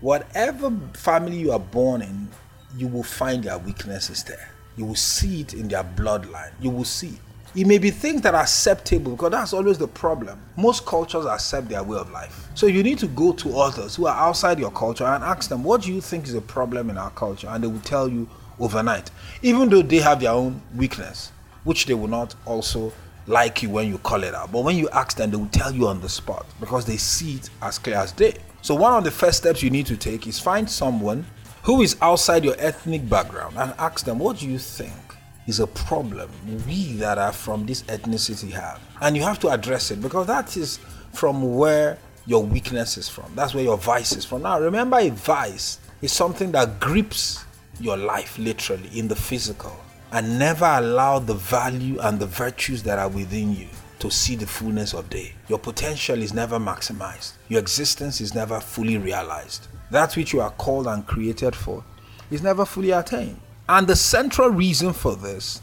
Whatever family you are born in, you will find their weaknesses there. You will see it in their bloodline. You will see it. It may be things that are acceptable, because that's always the problem. Most cultures accept their way of life. So you need to go to others who are outside your culture and ask them, what do you think is a problem in our culture? And they will tell you overnight, even though they have their own weakness, which they will not also like you when you call it out. But when you ask them, they will tell you on the spot, because they see it as clear as day. So one of the first steps you need to take is find someone who is outside your ethnic background and ask them, what do you think is a problem we that are from this ethnicity have? And you have to address it, because that is from where your weakness is from. That's where your vice is from. Now remember, a vice is something that grips your life literally in the physical, and never allow the value and the virtues that are within you to see the fullness of day. Your potential is never maximized. Your existence is never fully realized. That which you are called and created for is never fully attained. And the central reason for this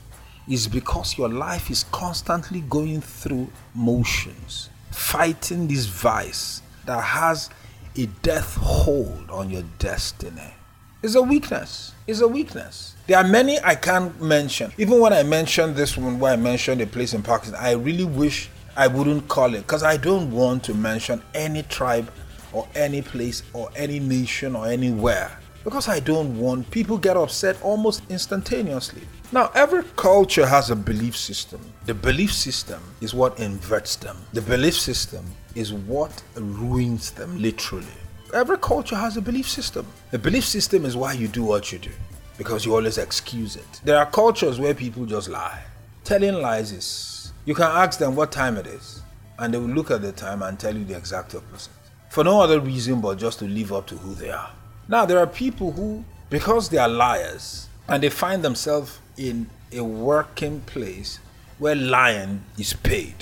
is because your life is constantly going through motions, fighting this vice that has a death hold on your destiny. It's a weakness. It's a weakness. There are many I can't mention. Even when I mentioned this one, where I mentioned a place in Pakistan, I really wish I wouldn't call it, because I don't want to mention any tribe or any place or any nation or anywhere, because I don't want people get upset almost instantaneously. Now, every culture has a belief system. The belief system is what inverts them. The belief system is what ruins them, literally. Every culture has a belief system. The belief system is why you do what you do, because you always excuse it. There are cultures where people just lie. Telling lies is, you can ask them what time it is, and they will look at the time and tell you the exact opposite, for no other reason but just to live up to who they are. Now, there are people who, because they are liars, and they find themselves in a working place where lying is paid.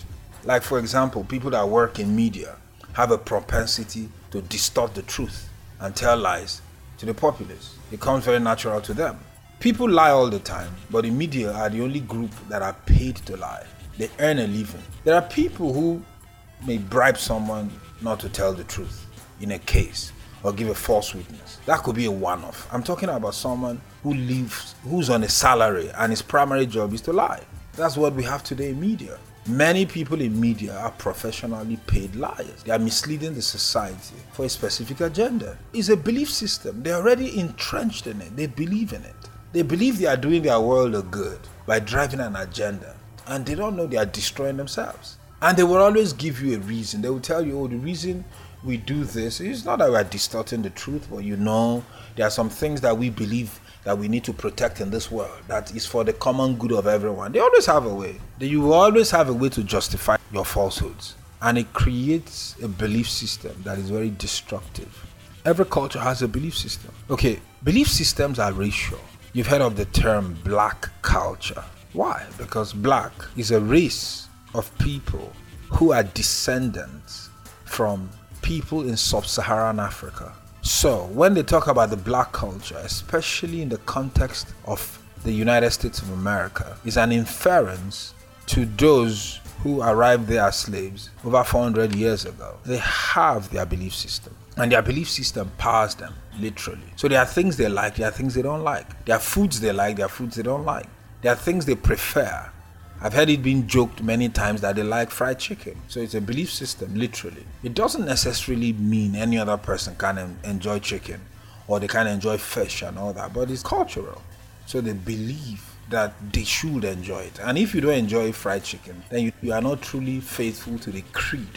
Like, for example, people that work in media have a propensity to distort the truth and tell lies to the populace. It comes very natural to them. People lie all the time, but the media are the only group that are paid to lie. They earn a living. There are people who may bribe someone not to tell the truth in a case or give a false witness. That could be a one-off. I'm talking about someone who's on a salary and his primary job is to lie. That's what we have today in media. Many people in media are professionally paid liars. They are misleading the society for a specific agenda. It's a belief system. They're already entrenched in it. They believe in it. They believe they are doing their world a good by driving an agenda, and they don't know they are destroying themselves. And they will always give you a reason. They will tell you, oh, the reason we do this is not that we are distorting the truth, but there are some things that we believe that we need to protect in this world, that is for the common good of everyone. They always have a way. You will always have a way to justify your falsehoods. And it creates a belief system that is very destructive. Every culture has a belief system. Okay, belief systems are racial. You've heard of the term black culture. Why? Because black is a race of people who are descendants from people in sub-Saharan Africa. So when they talk about the black culture, especially in the context of the United States of America, is an inference to those who arrived there as slaves over 400 years ago. They have their belief system, and their belief system powers them, literally. So there are things they like, there are things they don't like. There are foods they like, there are foods they don't like. There are things they prefer. I've heard it being joked many times that they like fried chicken. So it's a belief system, literally. It doesn't necessarily mean any other person can enjoy chicken or they can enjoy fish and all that, but it's cultural. So they believe that they should enjoy it. And if you don't enjoy fried chicken, then you are not truly faithful to the creed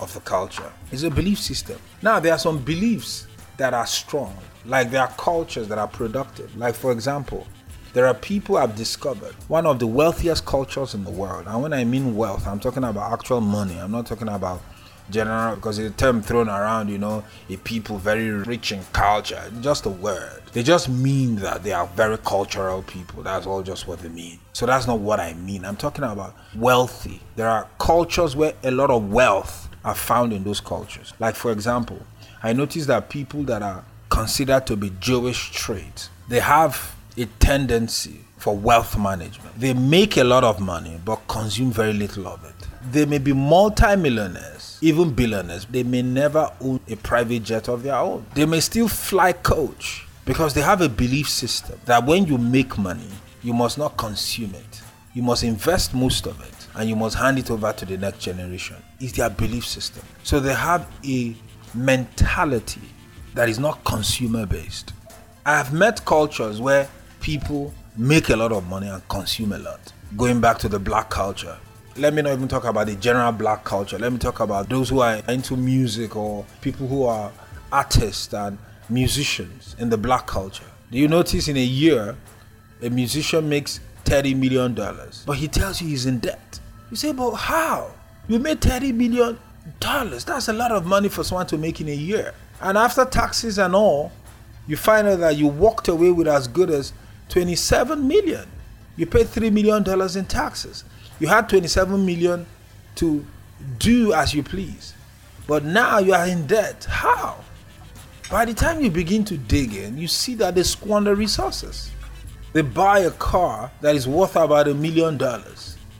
of the culture. It's a belief system. Now, there are some beliefs that are strong, like there are cultures that are productive. Like, for example, there are people I've discovered, one of the wealthiest cultures in the world. And when I mean wealth, I'm talking about actual money. I'm not talking about general, because it's a term thrown around, you know, a people very rich in culture. It's just a word. They just mean that they are very cultural people. That's all just what they mean. So that's not what I mean. I'm talking about wealthy. There are cultures where a lot of wealth are found in those cultures. Like, for example, I noticed that people that are considered to be Jewish traits, they have a tendency for wealth management. They make a lot of money but consume very little of it. They may be multi-millionaires, even billionaires. They may never own a private jet of their own. They may still fly coach because they have a belief system that when you make money, you must not consume it. You must invest most of it and you must hand it over to the next generation. It's their belief system. So they have a mentality that is not consumer-based. I have met cultures where people make a lot of money and consume a lot. Going back to the black culture, let me not even talk about the general black culture. Let me talk about those who are into music or people who are artists and musicians in the black culture. Do you notice in a year, a musician makes $30 million, but he tells you he's in debt. You say, but how? You made $30 million? That's a lot of money for someone to make in a year. And after taxes and all, you find out that you walked away with as good as $27 million. You paid $3 million in taxes. You had $27 million to do as you please. But now you are in debt. How? By the time you begin to dig in, you see that they squander resources. They buy a car that is worth about $1 million.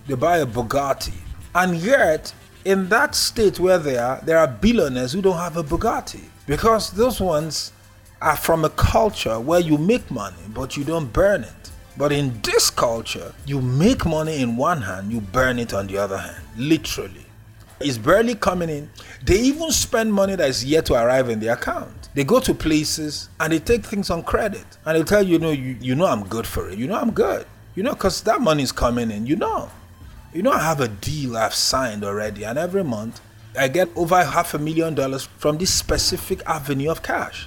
They buy a Bugatti. And yet, in that state where they are, there are billionaires who don't have a Bugatti. Because those ones are from a culture where you make money, but you don't burn it. But in this culture, you make money in one hand, you burn it on the other hand, literally. It's barely coming in. They even spend money that is yet to arrive in their account. They go to places and they take things on credit. And they tell you, you know I'm good for it. You know I'm good. You know, because that money is coming in. You know I have a deal I've signed already. And every month, I get over $500,000 from this specific avenue of cash.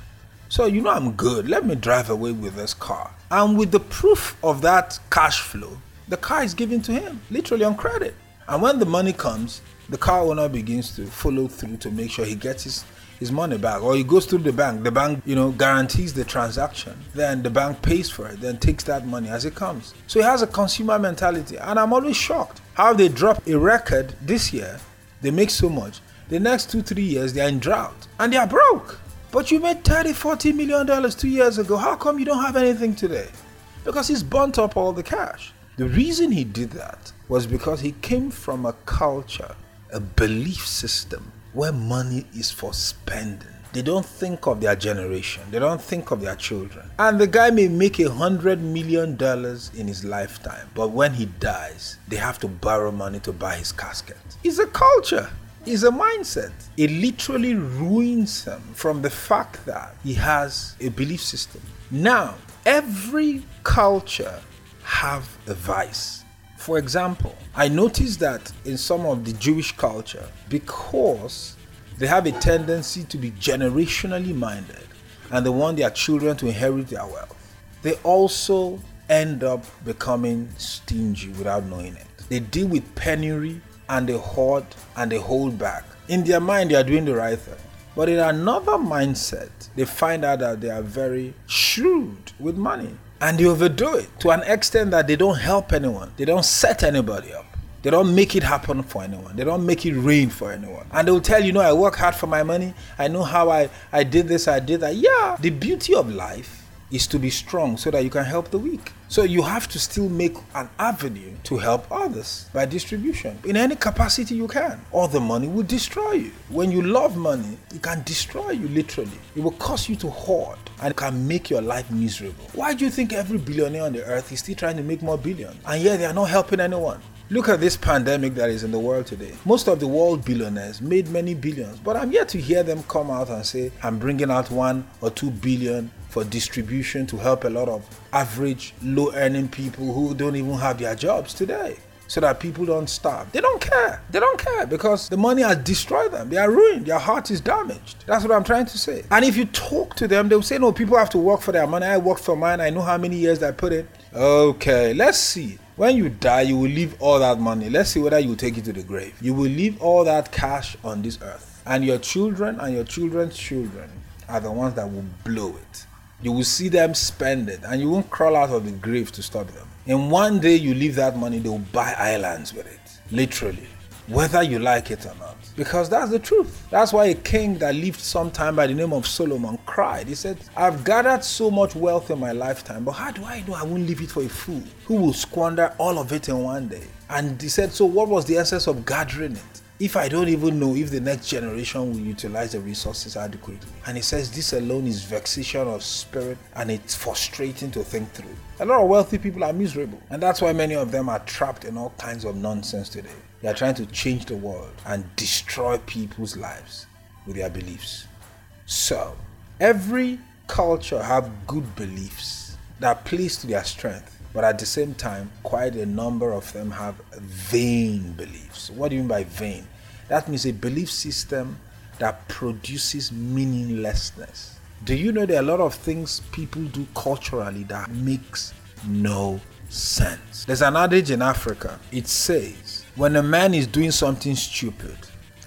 So, you know I'm good. Let me drive away with this car. And with the proof of that cash flow, the car is given to him, literally on credit. And when the money comes, the car owner begins to follow through to make sure he gets his money back. Or he goes through the bank. The bank, guarantees the transaction. Then the bank pays for it, then takes that money as it comes. So he has a consumer mentality. And I'm always shocked how they drop a record this year. They make so much. The next 2-3 years, they are in drought. And they are broke. But you made $30-40 million 2 years ago. How come you don't have anything today? Because he's burnt up all the cash. The reason he did that was because he came from a culture, a belief system where money is for spending. They don't think of their generation. They don't think of their children. And the guy may make $100 million in his lifetime. But when he dies, they have to borrow money to buy his casket. It's a culture. Is a mindset. It literally ruins him from the fact that he has a belief system. Now, every culture have a vice. For example, I noticed that in some of the Jewish culture, because they have a tendency to be generationally minded and they want their children to inherit their wealth, they also end up becoming stingy without knowing it. They deal with penury and they hoard and they hold back. In their mind, they are doing the right thing. But in another mindset, they find out that they are very shrewd with money. And they overdo it to an extent that they don't help anyone. They don't set anybody up. They don't make it happen for anyone. They don't make it rain for anyone. And they will tell you, I work hard for my money. I know how I did this, I did that. Yeah, the beauty of life is to be strong so that you can help the weak. So you have to still make an avenue to help others by distribution. In any capacity you can, or the money will destroy you. When you love money, it can destroy you literally. It will cause you to hoard and it can make your life miserable. Why do you think every billionaire on the earth is still trying to make more billions? And yet they are not helping anyone. Look at this pandemic that is in the world today. Most of the world billionaires made many billions, but I'm yet to hear them come out and say, I'm bringing out 1 or 2 billion for distribution to help a lot of average, low-earning people who don't even have their jobs today. so that people don't starve. They don't care. They don't care because the money has destroyed them. They are ruined. Their heart is damaged. That's what I'm trying to say. And if you talk to them, they'll say, no, people have to work for their money. I worked for mine. I know how many years I put in. Okay, let's see. When you die, you will leave all that money. Let's see whether you take it to the grave. You will leave all that cash on this earth. And your children's children are the ones that will blow it. You will see them spend it, and you won't crawl out of the grave to stop them. In one day you leave that money, they'll buy islands with it, literally, whether you like it or not. Because that's the truth. That's why a king that lived sometime by the name of Solomon cried. He said, I've gathered so much wealth in my lifetime, but how do I know I won't leave it for a fool who will squander all of it in one day? And he said, so what was the essence of gathering it if I don't even know if the next generation will utilize the resources adequately? And he says this alone is vexation of spirit, and it's frustrating to think through. A lot of wealthy people are miserable, and that's why many of them are trapped in all kinds of nonsense today. They are trying to change the world and destroy people's lives with their beliefs. So, every culture have good beliefs that plays to their strength. But at the same time, quite a number of them have vain beliefs. What do you mean by vain? That means a belief system that produces meaninglessness. Do you know there are a lot of things people do culturally that makes no sense? There's an adage in Africa. It says, when a man is doing something stupid,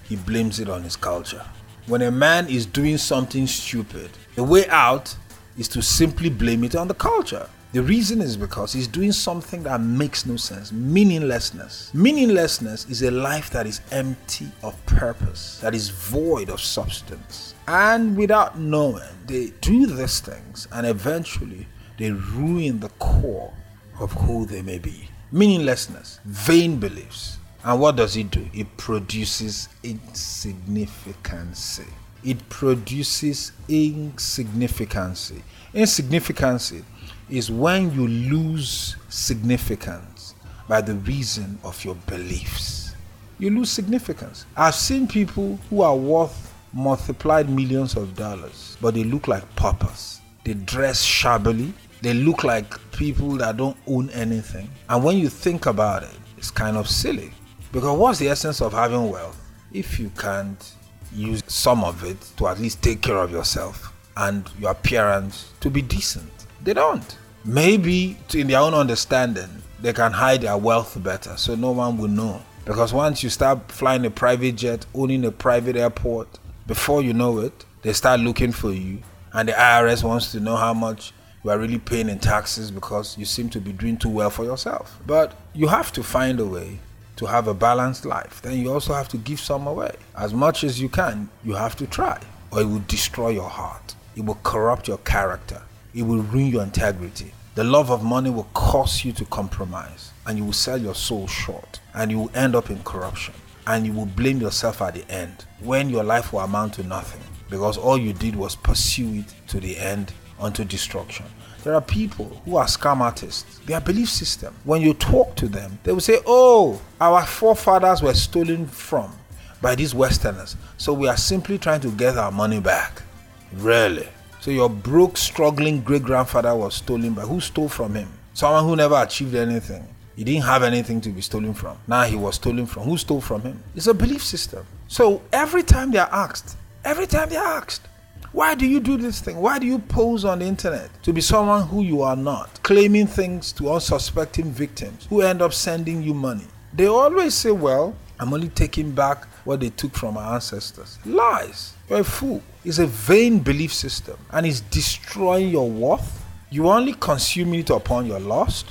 he blames it on his culture. When a man is doing something stupid, the way out is to simply blame it on the culture. The reason is because he's doing something that makes no sense. Meaninglessness. Meaninglessness is a life that is empty of purpose, that is void of substance. And without knowing, they do these things, and eventually they ruin the core of who they may be. Meaninglessness, vain beliefs. And what does it do? It produces insignificancy. It produces insignificancy. Insignificancy is when you lose significance by the reason of your beliefs. You lose significance. I've seen people who are worth multiplied millions of dollars, but they look like paupers. They dress shabbily. They look like people that don't own anything. And when you think about it, it's kind of silly. Because what's the essence of having wealth if you can't use some of it to at least take care of yourself and your appearance to be decent? They don't. Maybe in their own understanding, they can hide their wealth better so no one will know. Because once you start flying a private jet, owning a private airport, before you know it, they start looking for you. And the IRS wants to know how much you are really paying in taxes because you seem to be doing too well for yourself. But you have to find a way to have a balanced life. Then you also have to give some away. As much as you can, you have to try. Or it will destroy your heart. It will corrupt your character. It will ruin your integrity. The love of money will cause you to compromise, and you will sell your soul short, and you will end up in corruption, and you will blame yourself at the end when your life will amount to nothing because all you did was pursue it to the end unto destruction. There are people who are scam artists. Their belief system, when you talk to them, they will say, oh, our forefathers were stolen from by these Westerners, so we are simply trying to get our money back. Really? So your broke, struggling great-grandfather was stolen by. Who stole from him? Someone who never achieved anything. He didn't have anything to be stolen from. Now he was stolen from. Who stole from him? It's a belief system. So every time they are asked, why do you do this thing? Why do you pose on the internet to be someone who you are not? Claiming things to unsuspecting victims who end up sending you money. They always say, well, I'm only taking back what they took from our ancestors. Lies. You're a fool. It's a vain belief system, and it's destroying your worth. You only consume it upon your loss.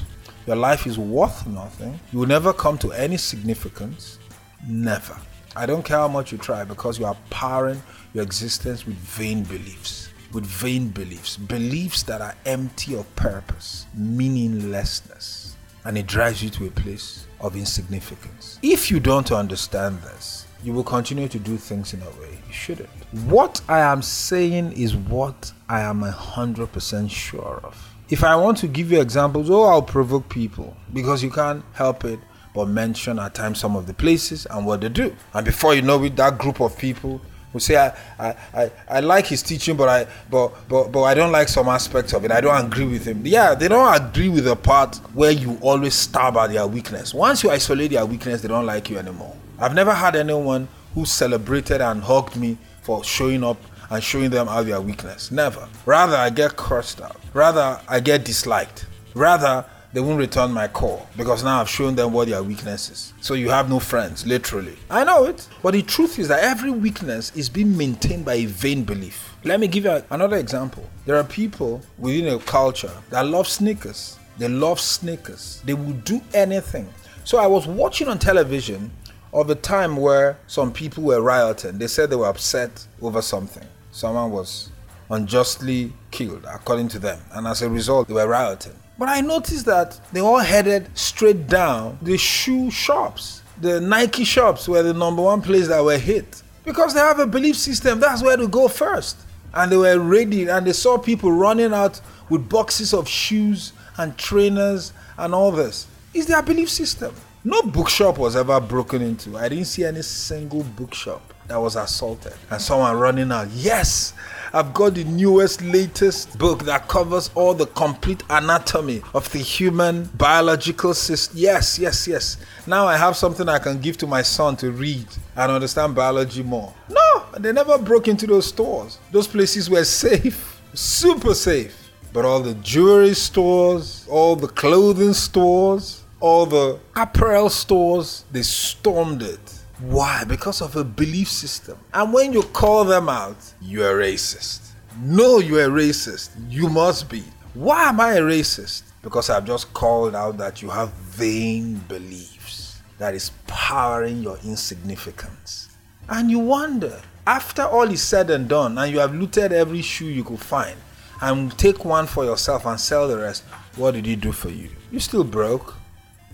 Your life is worth nothing. You will never come to any significance. Never. I don't care how much you try, because you are powering your existence with vain beliefs. Beliefs that are empty of purpose, meaninglessness, and it drives you to a place of insignificance. If you don't understand this, you will continue to do things in a way you shouldn't. What I am saying is what I am 100% sure of. If I want to give you examples, I'll provoke people because you can't help it but mention at times some of the places and what they do. And before you know it, that group of people will say, I like his teaching, but I don't like some aspects of it. I don't agree with him. Yeah, they don't agree with the part where you always stab at their weakness. Once you isolate their weakness, they don't like you anymore. I've never had anyone who celebrated and hugged me for showing up and showing them out their weakness. Never. Rather, I get crushed out. Rather, I get disliked. Rather, they won't return my call because now I've shown them what their weakness is. So you have no friends, literally. I know it. But the truth is that every weakness is being maintained by a vain belief. Let me give you another example. There are people within a culture that love sneakers. They love sneakers. They will do anything. So I was watching on television of a time where some people were rioting. They said they were upset over something. Someone was unjustly killed, according to them. And as a result, they were rioting. But I noticed that they all headed straight down the shoe shops. The Nike shops were the number one place that were hit. Because they have a belief system, that's where to go first. And they were ready, and they saw people running out with boxes of shoes and trainers and all this. It's their belief system. No bookshop was ever broken into. I didn't see any single bookshop that was assaulted. And someone running out, yes, I've got the newest, latest book that covers all the complete anatomy of the human biological system. Yes. Now I have something I can give to my son to read and understand biology more. No, they never broke into those stores. Those places were safe, super safe. But all the jewelry stores, all the clothing stores, all the apparel stores, they stormed it. Why? Because of a belief system. And when you call them out, you're a racist. No, you're a racist. You must be. Why am I a racist? Because I've just called out that you have vain beliefs that is powering your insignificance. And you wonder, after all is said and done, and you have looted every shoe you could find, and take one for yourself and sell the rest, what did it do for you? You're still broke.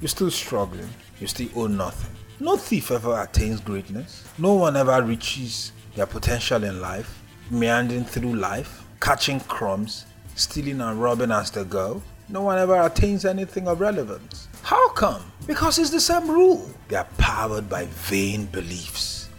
You're still struggling. You still owe nothing. No thief ever attains greatness. No one ever reaches their potential in life, meandering through life, catching crumbs, stealing and robbing as they go. No one ever attains anything of relevance. How come? Because it's the same rule. They are powered by vain beliefs,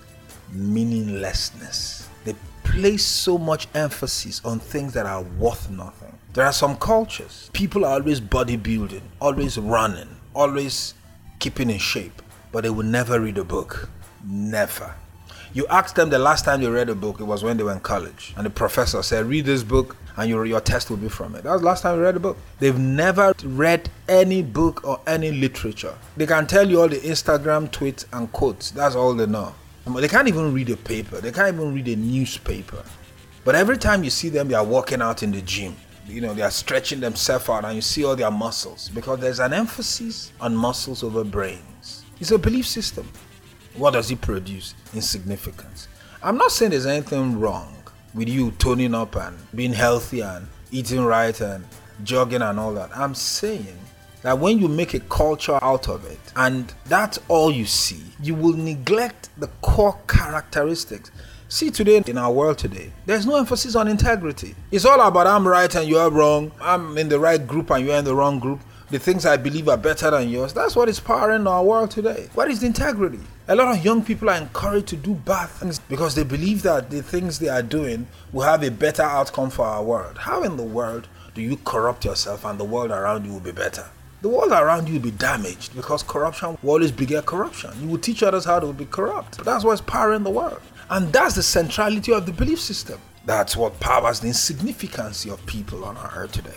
meaninglessness. They place so much emphasis on things that are worth nothing. There are some cultures. People are always bodybuilding, always running, always keeping in shape. But they will never read a book. Never. You ask them the last time they read a book, it was when they were in college. And the professor said, read this book and your test will be from it. That was the last time they read a book. They've never read any book or any literature. They can tell you all the Instagram tweets and quotes. That's all they know. But they can't even read a paper. They can't even read a newspaper. But every time you see them, they are working out in the gym. You know, they are stretching themselves out and you see all their muscles. Because there's an emphasis on muscles over brains. It's a belief system. What does it produce? Insignificance. I'm not saying there's anything wrong with you toning up and being healthy and eating right and jogging and all that. I'm saying that when you make a culture out of it and that's all you see, you will neglect the core characteristics. See, today, in our world today, there's no emphasis on integrity. It's all about I'm right and you're wrong. I'm in the right group and you're in the wrong group. The things I believe are better than yours. That's what is powering our world today. What is the integrity? A lot of young people are encouraged to do bad things because they believe that the things they are doing will have a better outcome for our world. How in the world do you corrupt yourself and the world around you will be better? The world around you will be damaged because corruption will always beget corruption. You will teach others how to be corrupt. That's what's powering the world. And that's the centrality of the belief system. That's what powers the insignificance of people on our earth today.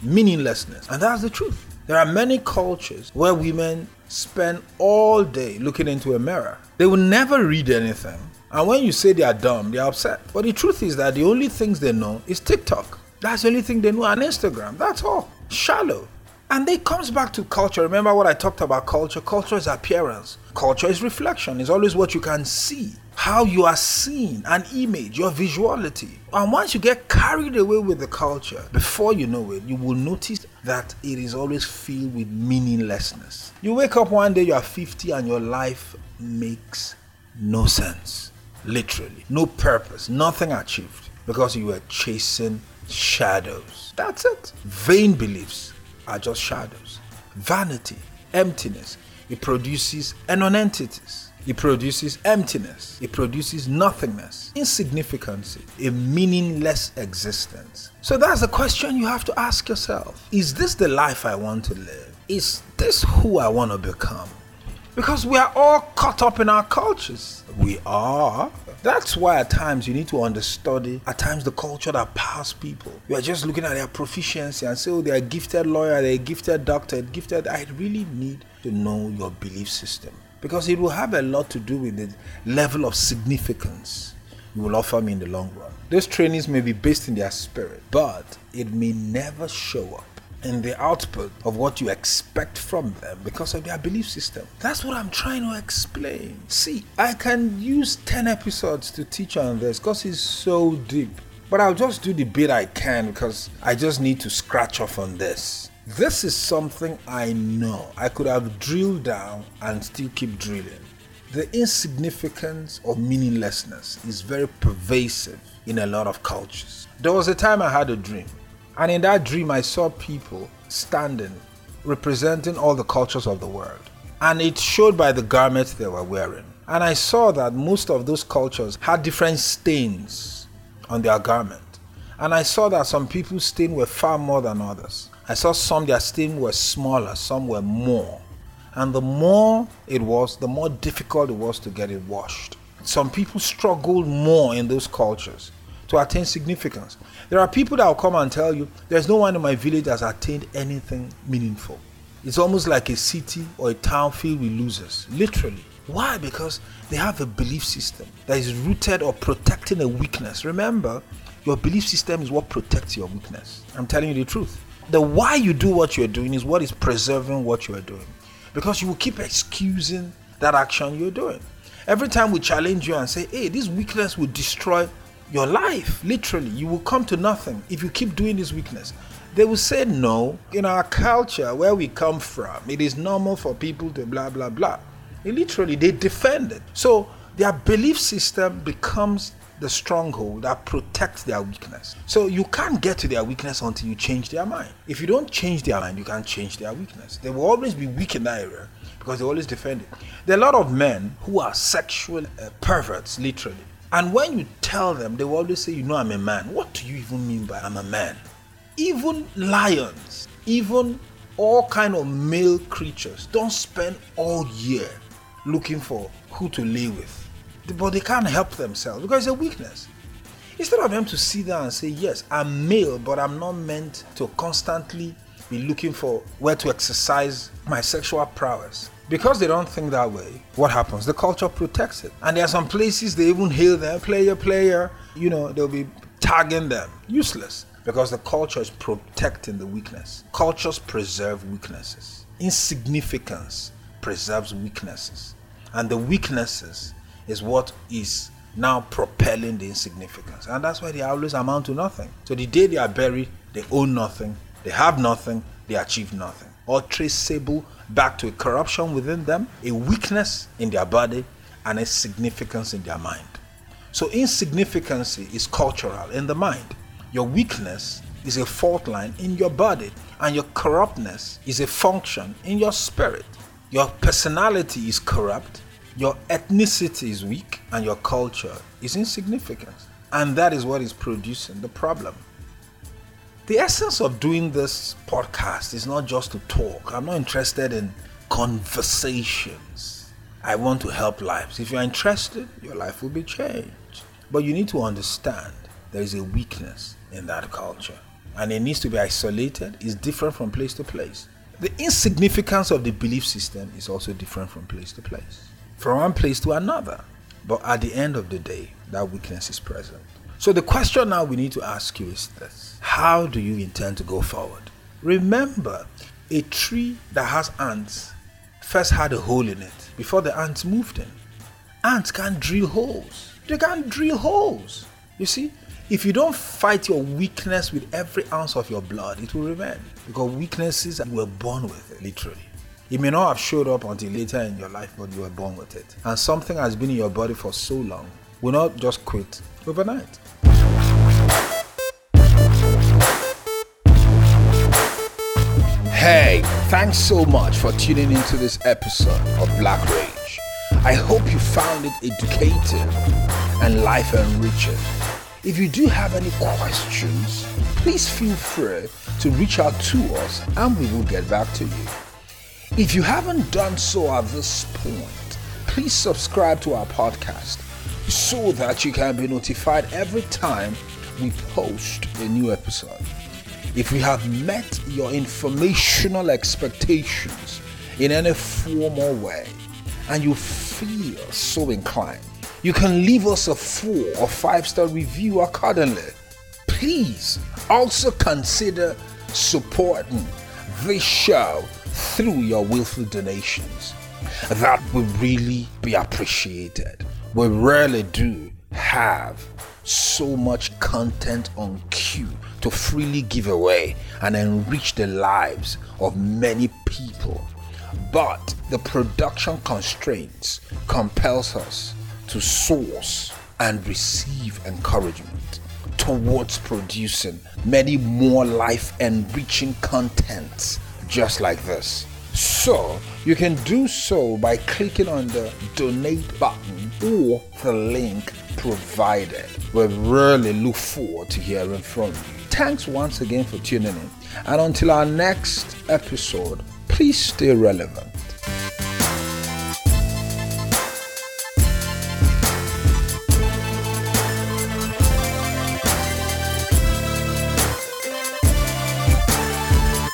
Meaninglessness, and that's the truth. There are many cultures where women spend all day looking into a mirror. They will never read anything, and when you say they are dumb, they are upset. But the truth is that the only things they know is TikTok. That's the only thing they know, and Instagram. That's all. Shallow. And it comes back to culture. Remember what I talked about culture? Culture is appearance. Culture is reflection. It's always what you can see. How you are seen, an image, your visuality. And once you get carried away with the culture, before you know it, you will notice that it is always filled with meaninglessness. You wake up one day, you are 50 and your life makes no sense. Literally. No purpose. Nothing achieved. Because you were chasing shadows. That's it. Vain beliefs are just shadows. Vanity, emptiness, it produces nonentities. It produces emptiness. It produces nothingness, insignificance, a meaningless existence. So that's the question you have to ask yourself. Is this the life I want to live? Is this who I want to become? Because we are all caught up in our cultures. We are. That's why at times you need to understudy, at times the culture that pass people. You are just looking at their proficiency and say, oh, they're a gifted lawyer, they're a gifted doctor, gifted. I really need to know your belief system, because it will have a lot to do with the level of significance you will offer me in the long run. Those trainings may be based in their spirit, but it may never show up in the output of what you expect from them because of their belief system. That's what I'm trying to explain. See, I can use 10 episodes to teach on this because it's so deep. But I'll just do the bit I can because I just need to scratch off on this. This is something I know. I could have drilled down and still keep drilling. The insignificance or meaninglessness is very pervasive in a lot of cultures. There was a time I had a dream. And in that dream, I saw people standing, representing all the cultures of the world. And it showed by the garments they were wearing. And I saw that most of those cultures had different stains on their garment. And I saw that some people's stains were far more than others. I saw some their stains were smaller, some were more. And the more it was, the more difficult it was to get it washed. Some people struggled more in those cultures to attain significance. There are people that will come and tell you, there's no one in my village that's attained anything meaningful. It's almost like a city or a town filled with losers, literally. Why? Because they have a belief system that is rooted or protecting a weakness. Remember, your belief system is what protects your weakness. I'm telling you the truth. The why you do what you're doing is what is preserving what you're doing. Because you will keep excusing that action you're doing. Every time we challenge you and say, hey, this weakness will destroy your life, literally, you will come to nothing if you keep doing this weakness. They will say no. In our culture, where we come from, it is normal for people to blah, blah, blah. And literally, they defend it. So their belief system becomes the stronghold that protects their weakness. So you can't get to their weakness until you change their mind. If you don't change their mind, you can't change their weakness. They will always be weak in that area because they always defend it. There are a lot of men who are sexual perverts, literally. And when you tell them, they will always say, you know, I'm a man. What do you even mean by I'm a man? Even lions, even all kind of male creatures don't spend all year looking for who to lay with. But they can't help themselves because it's a weakness. Instead of them to sit down and say, yes, I'm male, but I'm not meant to constantly be looking for where to exercise my sexual prowess. Because they don't think that way, what happens? The culture protects it. And there are some places they even hail them, player, you know, they'll be tagging them. Useless. Because the culture is protecting the weakness. Cultures preserve weaknesses. Insignificance preserves weaknesses. And the weaknesses is what is now propelling the insignificance. And that's why they always amount to nothing. So the day they are buried, they own nothing, they have nothing, they achieve nothing. Or traceable back to a corruption within them, a weakness in their body, and a significance in their mind. So insignificance is cultural in the mind. Your weakness is a fault line in your body, and your corruptness is a function in your spirit. Your personality is corrupt, your ethnicity is weak, and your culture is insignificant. And that is what is producing the problem. The essence of doing this podcast is not just to talk. I'm not interested in conversations. I want to help lives. If you're interested, your life will be changed. But you need to understand there is a weakness in that culture. And it needs to be isolated. It's different from place to place. The insignificance of the belief system is also different from place to place. From one place to another. But at the end of the day, that weakness is present. So the question now we need to ask you is this. How do you intend to go forward? Remember, a tree that has ants first had a hole in it before the ants moved in. Ants can't drill holes. They can't drill holes. You see, if you don't fight your weakness with every ounce of your blood, it will remain. Because weaknesses you were born with it, literally. It may not have showed up until later in your life, but you were born with it. And something has been in your body for so long will not just quit overnight. Hey, thanks so much for tuning into this episode of Black Rage. I hope you found it educative and life enriching. If you do have any questions, please feel free to reach out to us and we will get back to you. If you haven't done so at this point, please subscribe to our podcast so that you can be notified every time we post a new episode. If we have met your informational expectations in any form or way, and you feel so inclined, you can leave us a 4- or 5-star review accordingly. Please also consider supporting this show through your willful donations. That would really be appreciated. We really do have so much content on queue to freely give away and enrich the lives of many people. But the production constraints compels us to source and receive encouragement towards producing many more life-enriching contents just like this. So you can do so by clicking on the donate button or the link provided. We really look forward to hearing from you. Thanks once again for tuning in, and until our next episode, please stay relevant.